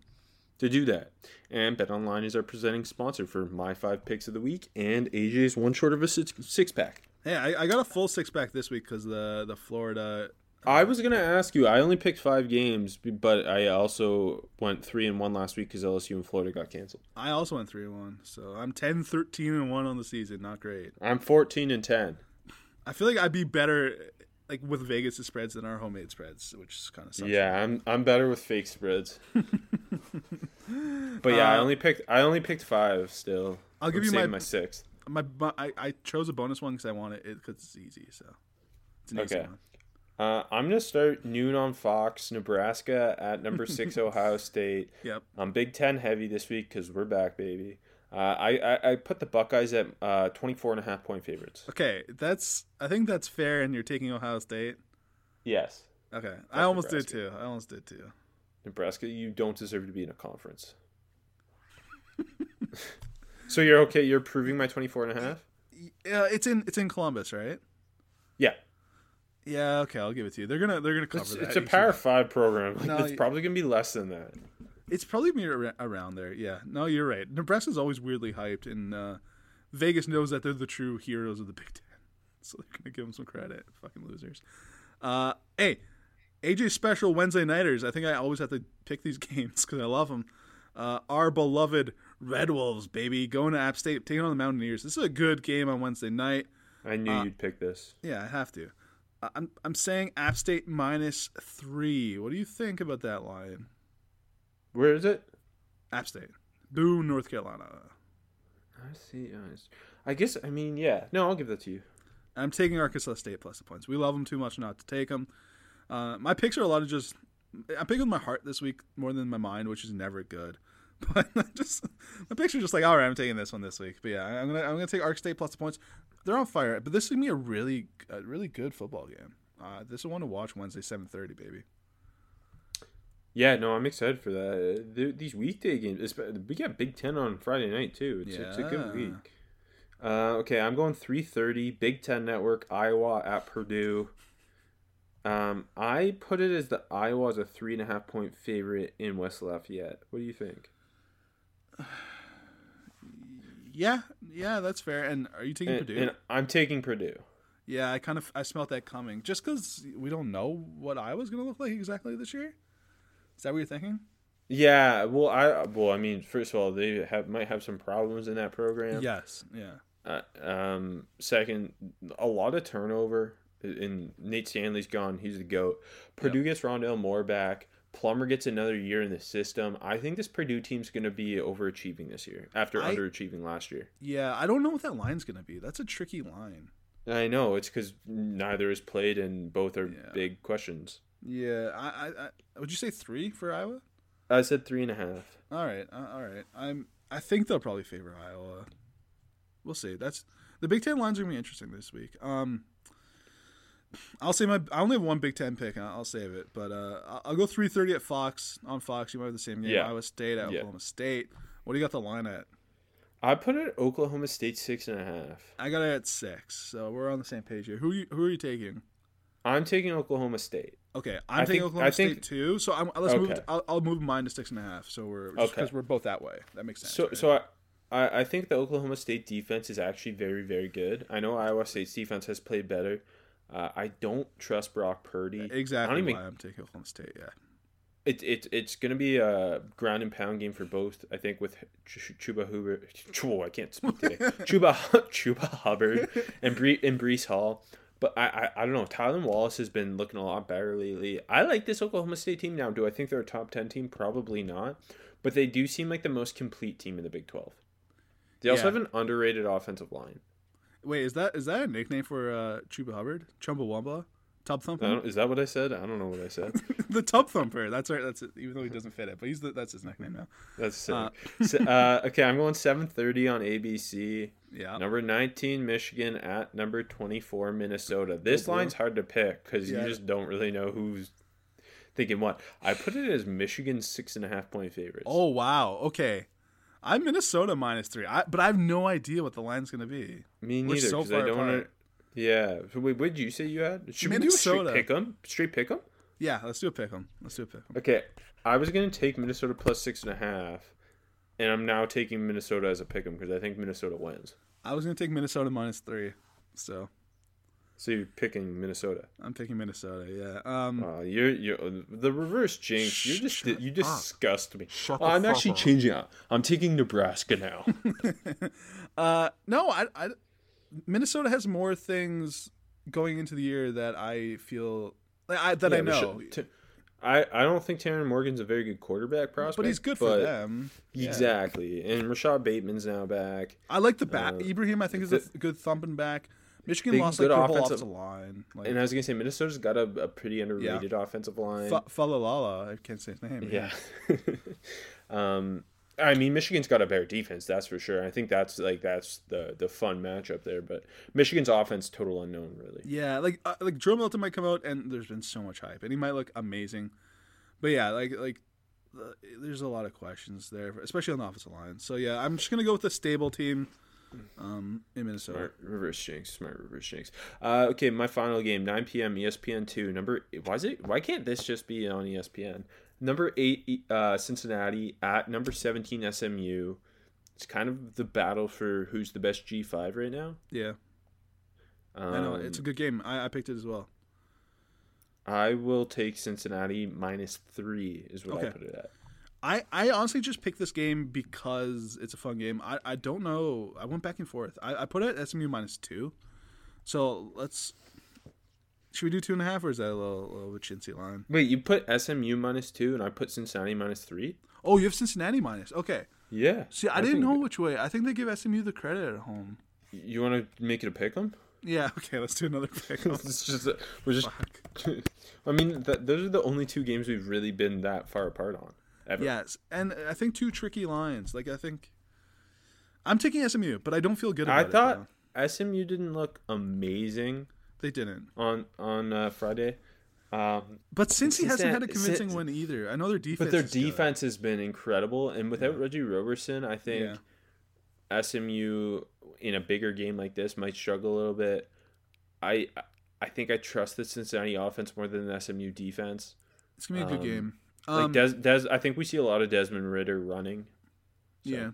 to do that. And BetOnline is our presenting sponsor for my five picks of the week and A J's one short of a six-pack. Hey, I, I got a full six-pack this week because the, the Florida... I was going to ask you, I only picked five games, but I also went three and one last week because L S U and Florida got canceled. I also went three and one, so I'm ten, thirteen and one on the season. Not great. I'm fourteen and ten. I feel like I'd be better like with Vegas' spreads than our homemade spreads, which kind of sucks. Yeah, I'm I'm better with fake spreads. But yeah, uh, I only picked I only picked five still. I'll give I'm you my, my sixth. My, my, I, I chose a bonus one because I want it because it's easy, so it's an okay. easy one. Uh, I'm going to start noon on Fox, Nebraska at number six, Ohio State. Yep. I'm Big Ten heavy this week because we're back, baby. Uh, I, I, I put the Buckeyes at uh, twenty-four and a half point favorites. Okay, that's I think that's fair, and you're taking Ohio State? Yes. Okay, that's I almost Nebraska. did too. I almost did too. Nebraska, you don't deserve to be in a conference. So you're okay, you're approving my twenty-four and a half? Yeah, it's in, it's in Columbus, right? Yeah. Yeah, okay, I'll give it to you. They're gonna they're gonna cover it's, that. It's a Power Five program. Like, no, it's probably gonna be less than that. It's probably gonna be around there. Yeah. No, you're right. Nebraska's always weirdly hyped, and uh, Vegas knows that they're the true heroes of the Big Ten, so they're gonna give them some credit. Fucking losers. Uh, hey, A J special Wednesday nighters. I think I always have to pick these games because I love them. Uh, our beloved Red Wolves, baby, going to App State, taking on the Mountaineers. This is a good game on Wednesday night. I knew uh, you'd pick this. Yeah, I have to. I'm I'm saying App State minus three. What do you think about that line? Where is it? App State. Boo, North Carolina. I see. I guess, I mean, yeah. No, I'll give that to you. I'm taking Arkansas State plus the points. We love them too much not to take them. Uh, my picks are a lot of just – I'm picking with my heart this week more than my mind, which is never good. But I just my picks are just like, all right, I'm taking this one this week. But yeah, I'm gonna I'm gonna take Ark State plus the points. They're on fire, but this is gonna be a really a really good football game. Uh, this is one to watch Wednesday seven thirty, baby. Yeah, no, I'm excited for that. They're, these weekday games, we got Big Ten on Friday night too. It's, yeah. it's a good week. Uh, okay, I'm going three thirty. Big Ten Network, Iowa at Purdue. Um, I put it as the Iowa's a three and a half point favorite in West Lafayette. What do you think? Yeah, yeah, that's fair. And are you taking and, Purdue? And I'm taking Purdue. Yeah, I kind of I smelt that coming. Just because we don't know what Iowa's going to look like exactly this year. Is that what you're thinking? Yeah. Well, I well, I mean, first of all, they have might have some problems in that program. Yes. Yeah. Uh, um. Second, a lot of turnover. And Nate Stanley's gone. He's the GOAT. Purdue yep. gets Rondale Moore back. Plummer gets another year in the system. I think this Purdue team's going to be overachieving this year after I, underachieving last year. Yeah, I don't know what that line's going to be. That's a tricky line. I know. It's because neither is played and both are yeah. big questions. Yeah. I, I, I would you say three for Iowa? I said three and a half. All right. Uh, all right. I'm, I think they'll probably favor Iowa. We'll see. That's the Big Ten lines are going to be interesting this week. Um, I'll say my. I only have one Big Ten pick, and I'll save it. But uh, I'll go three thirty at Fox on Fox. You might have the same game. Yeah. Iowa State at yeah. Oklahoma State. What do you got the line at? I put it at Oklahoma State six and a half. I got it at six, so we're on the same page here. Who are you, who are you taking? I'm taking Oklahoma State. Okay, I'm I taking think, Oklahoma I State think, too. So I'm, let's okay. move. To, I'll, I'll move mine to six and a half. So we're because okay. we're both that way. That makes sense. So right? so I. I think the Oklahoma State defense is actually very very good. I know Iowa State's defense has played better. Uh, I don't trust Brock Purdy. Exactly I don't even, why I'm taking Oklahoma State, yeah. It, it, it's going to be a ground and pound game for both, I think, with Ch- Chuba Hubbard. Oh, I can't speak today. Chuba, Chuba Hubbard and, Bre- and Breece Hall. But I, I I don't know. Tylan Wallace has been looking a lot better lately. I like this Oklahoma State team now. Do I think they're a top ten team? Probably not. But they do seem like the most complete team in the Big twelve. They also yeah. have an underrated offensive line. Wait, is that is that a nickname for uh, Chuba Hubbard? Chumbawamba? Tub Thumper? Is that what I said? I don't know what I said. The Tub Thumper. That's right. That's it. Even though he doesn't fit it, but he's the, that's his nickname now. That's sick. Uh, so, uh, okay, I'm going seven thirty on A B C. Yeah. Number nineteen, Michigan at number twenty-four, Minnesota. This oh, line's hard to pick because yeah. you just don't really know who's thinking what. I put it as Michigan's six and a half point favorites. Oh, wow. Okay. I'm Minnesota minus three, I, but I have no idea what the line's going to be. Me neither. We're so far I don't apart. Know, yeah. Wait, what did you say you had? Should Minnesota. We do a straight pick 'em? Straight pick 'em? Yeah, let's do a pick 'em. Let's do a pick 'em. Okay, I was going to take Minnesota plus six and a half, and I'm now taking Minnesota as a pick 'em because I think Minnesota wins. I was going to take Minnesota minus three, so. So you're picking Minnesota. I'm picking Minnesota. Yeah. Um, uh, you're you're the reverse jinx. You just you disgust up. Me. Shut well, the I'm fuck actually up. Changing up. I'm taking Nebraska now. uh, no, I, I Minnesota has more things going into the year that I feel like I, that yeah, I know. Should, t- I, I don't think Taron Morgan's a very good quarterback prospect. But he's good for them. Exactly. Yeah. And Rashad Bateman's now back. I like the back. Uh, Ibrahim, I think, is a th- good thumping back. Michigan they lost like, their whole offensive line. Like, and I was going to say, Minnesota's got a, a pretty underrated yeah. offensive line. F- Falalala, I can't say his name. Yeah. yeah. um, I mean, Michigan's got a better defense, that's for sure. I think that's like that's the, the fun matchup there. But Michigan's offense, total unknown, really. Yeah, like uh, like Joe Milton might come out, and there's been so much hype. And he might look amazing. But, yeah, like like uh, there's a lot of questions there, especially on the offensive line. So, yeah, I'm just going to go with a stable team. Um, in Minnesota. Smart reverse jinx. Smart reverse jinx. Uh, okay, my final game, nine p.m. E S P N two. Number why is it? Why can't this just be on E S P N? Number eight, uh, Cincinnati at number seventeen, S M U. It's kind of the battle for who's the best G five right now. Yeah, um, I know it's a good game. I, I picked it as well. I will take Cincinnati minus three is what okay. I put it at. I, I honestly just picked this game because it's a fun game. I, I don't know. I went back and forth. I, I put it at S M U minus two. So let's – should we do two and a half or is that a little, little bit chintzy line? Wait, you put S M U minus two and I put Cincinnati minus three? Oh, you have Cincinnati minus. Okay. Yeah. See, I, I didn't know which way. I think they give S M U the credit at home. You want to make it a pick 'em? Yeah, okay, let's do another pick. It's just, we're just – I mean, th- those are the only two games we've really been that far apart on. Ever. Yes, and I think two tricky lines. Like I think I'm taking S M U, but I don't feel good about it. I thought it, S M U didn't look amazing. They didn't on on uh, Friday. Um, but since he hasn't had a convincing since, win either, I know their defense. But their is defense good. Has been incredible, and without yeah. Reggie Roberson, I think yeah. S M U in a bigger game like this might struggle a little bit. I I think I trust the Cincinnati offense more than the S M U defense. It's gonna be a um, good game. Like Des, Des, I think we see a lot of Desmond Ridder running. So. Yeah,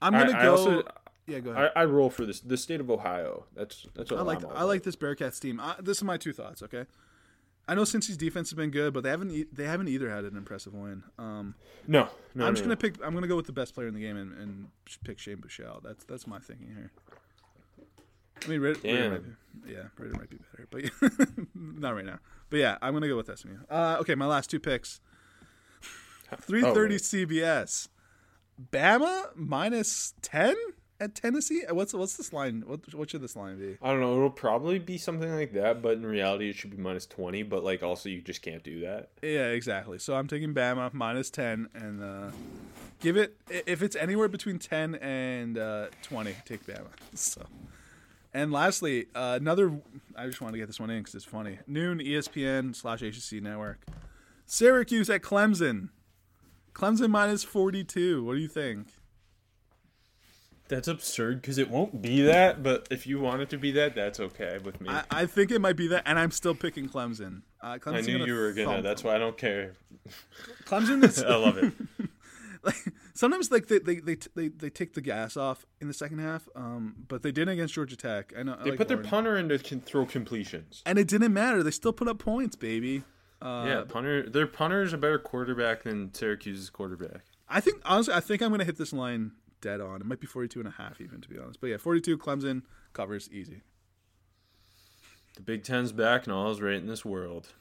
I'm gonna I, go. I also, Yeah, go ahead. I, I roll for this. The state of Ohio. That's that's what I like. I'm I like this Bearcats team. I, this is my two thoughts. Okay, I know Cincy's defense has been good, but they haven't they haven't either had an impressive win. Um, no, no, I'm no, just no. gonna pick. I'm gonna go with the best player in the game and, and pick Shane Bushell. That's that's my thinking here. I mean, Raider, Raider might be, yeah, Raider might be better, but not right now. But yeah, I'm gonna go with S M U. Uh, okay, my last two picks. three thirty oh, C B S. Bama minus ten at Tennessee. What's what's this line? What what should this line be? I don't know. It'll probably be something like that, but in reality, it should be minus twenty. But like, also, you just can't do that. Yeah, exactly. So I'm taking Bama minus ten, and uh, give it if it's anywhere between ten and uh, twenty, take Bama. So, and lastly, uh, another. I just wanted to get this one in because it's funny. Noon E S P N slash H B C Network. Syracuse at Clemson. Clemson minus forty-two. What do you think? That's absurd because it won't be that, but if you want it to be that, that's okay with me. I, I think it might be that, and I'm still picking Clemson. Uh, I knew you were going to. That's why I don't care. Clemson is... I love it. like, sometimes like they, they, they, they, they take the gas off in the second half, um, but they didn't against Georgia Tech. I know. They I like put Warren. Their punter in to throw completions. And it didn't matter. They still put up points, baby. Uh, yeah, punter. Their punter is a better quarterback than Syracuse's quarterback. I think honestly, I think I'm going to hit this line dead on. It might be forty-two and a half, even to be honest. But yeah, forty-two. Clemson covers easy. The Big Ten's back, and all is right in this world.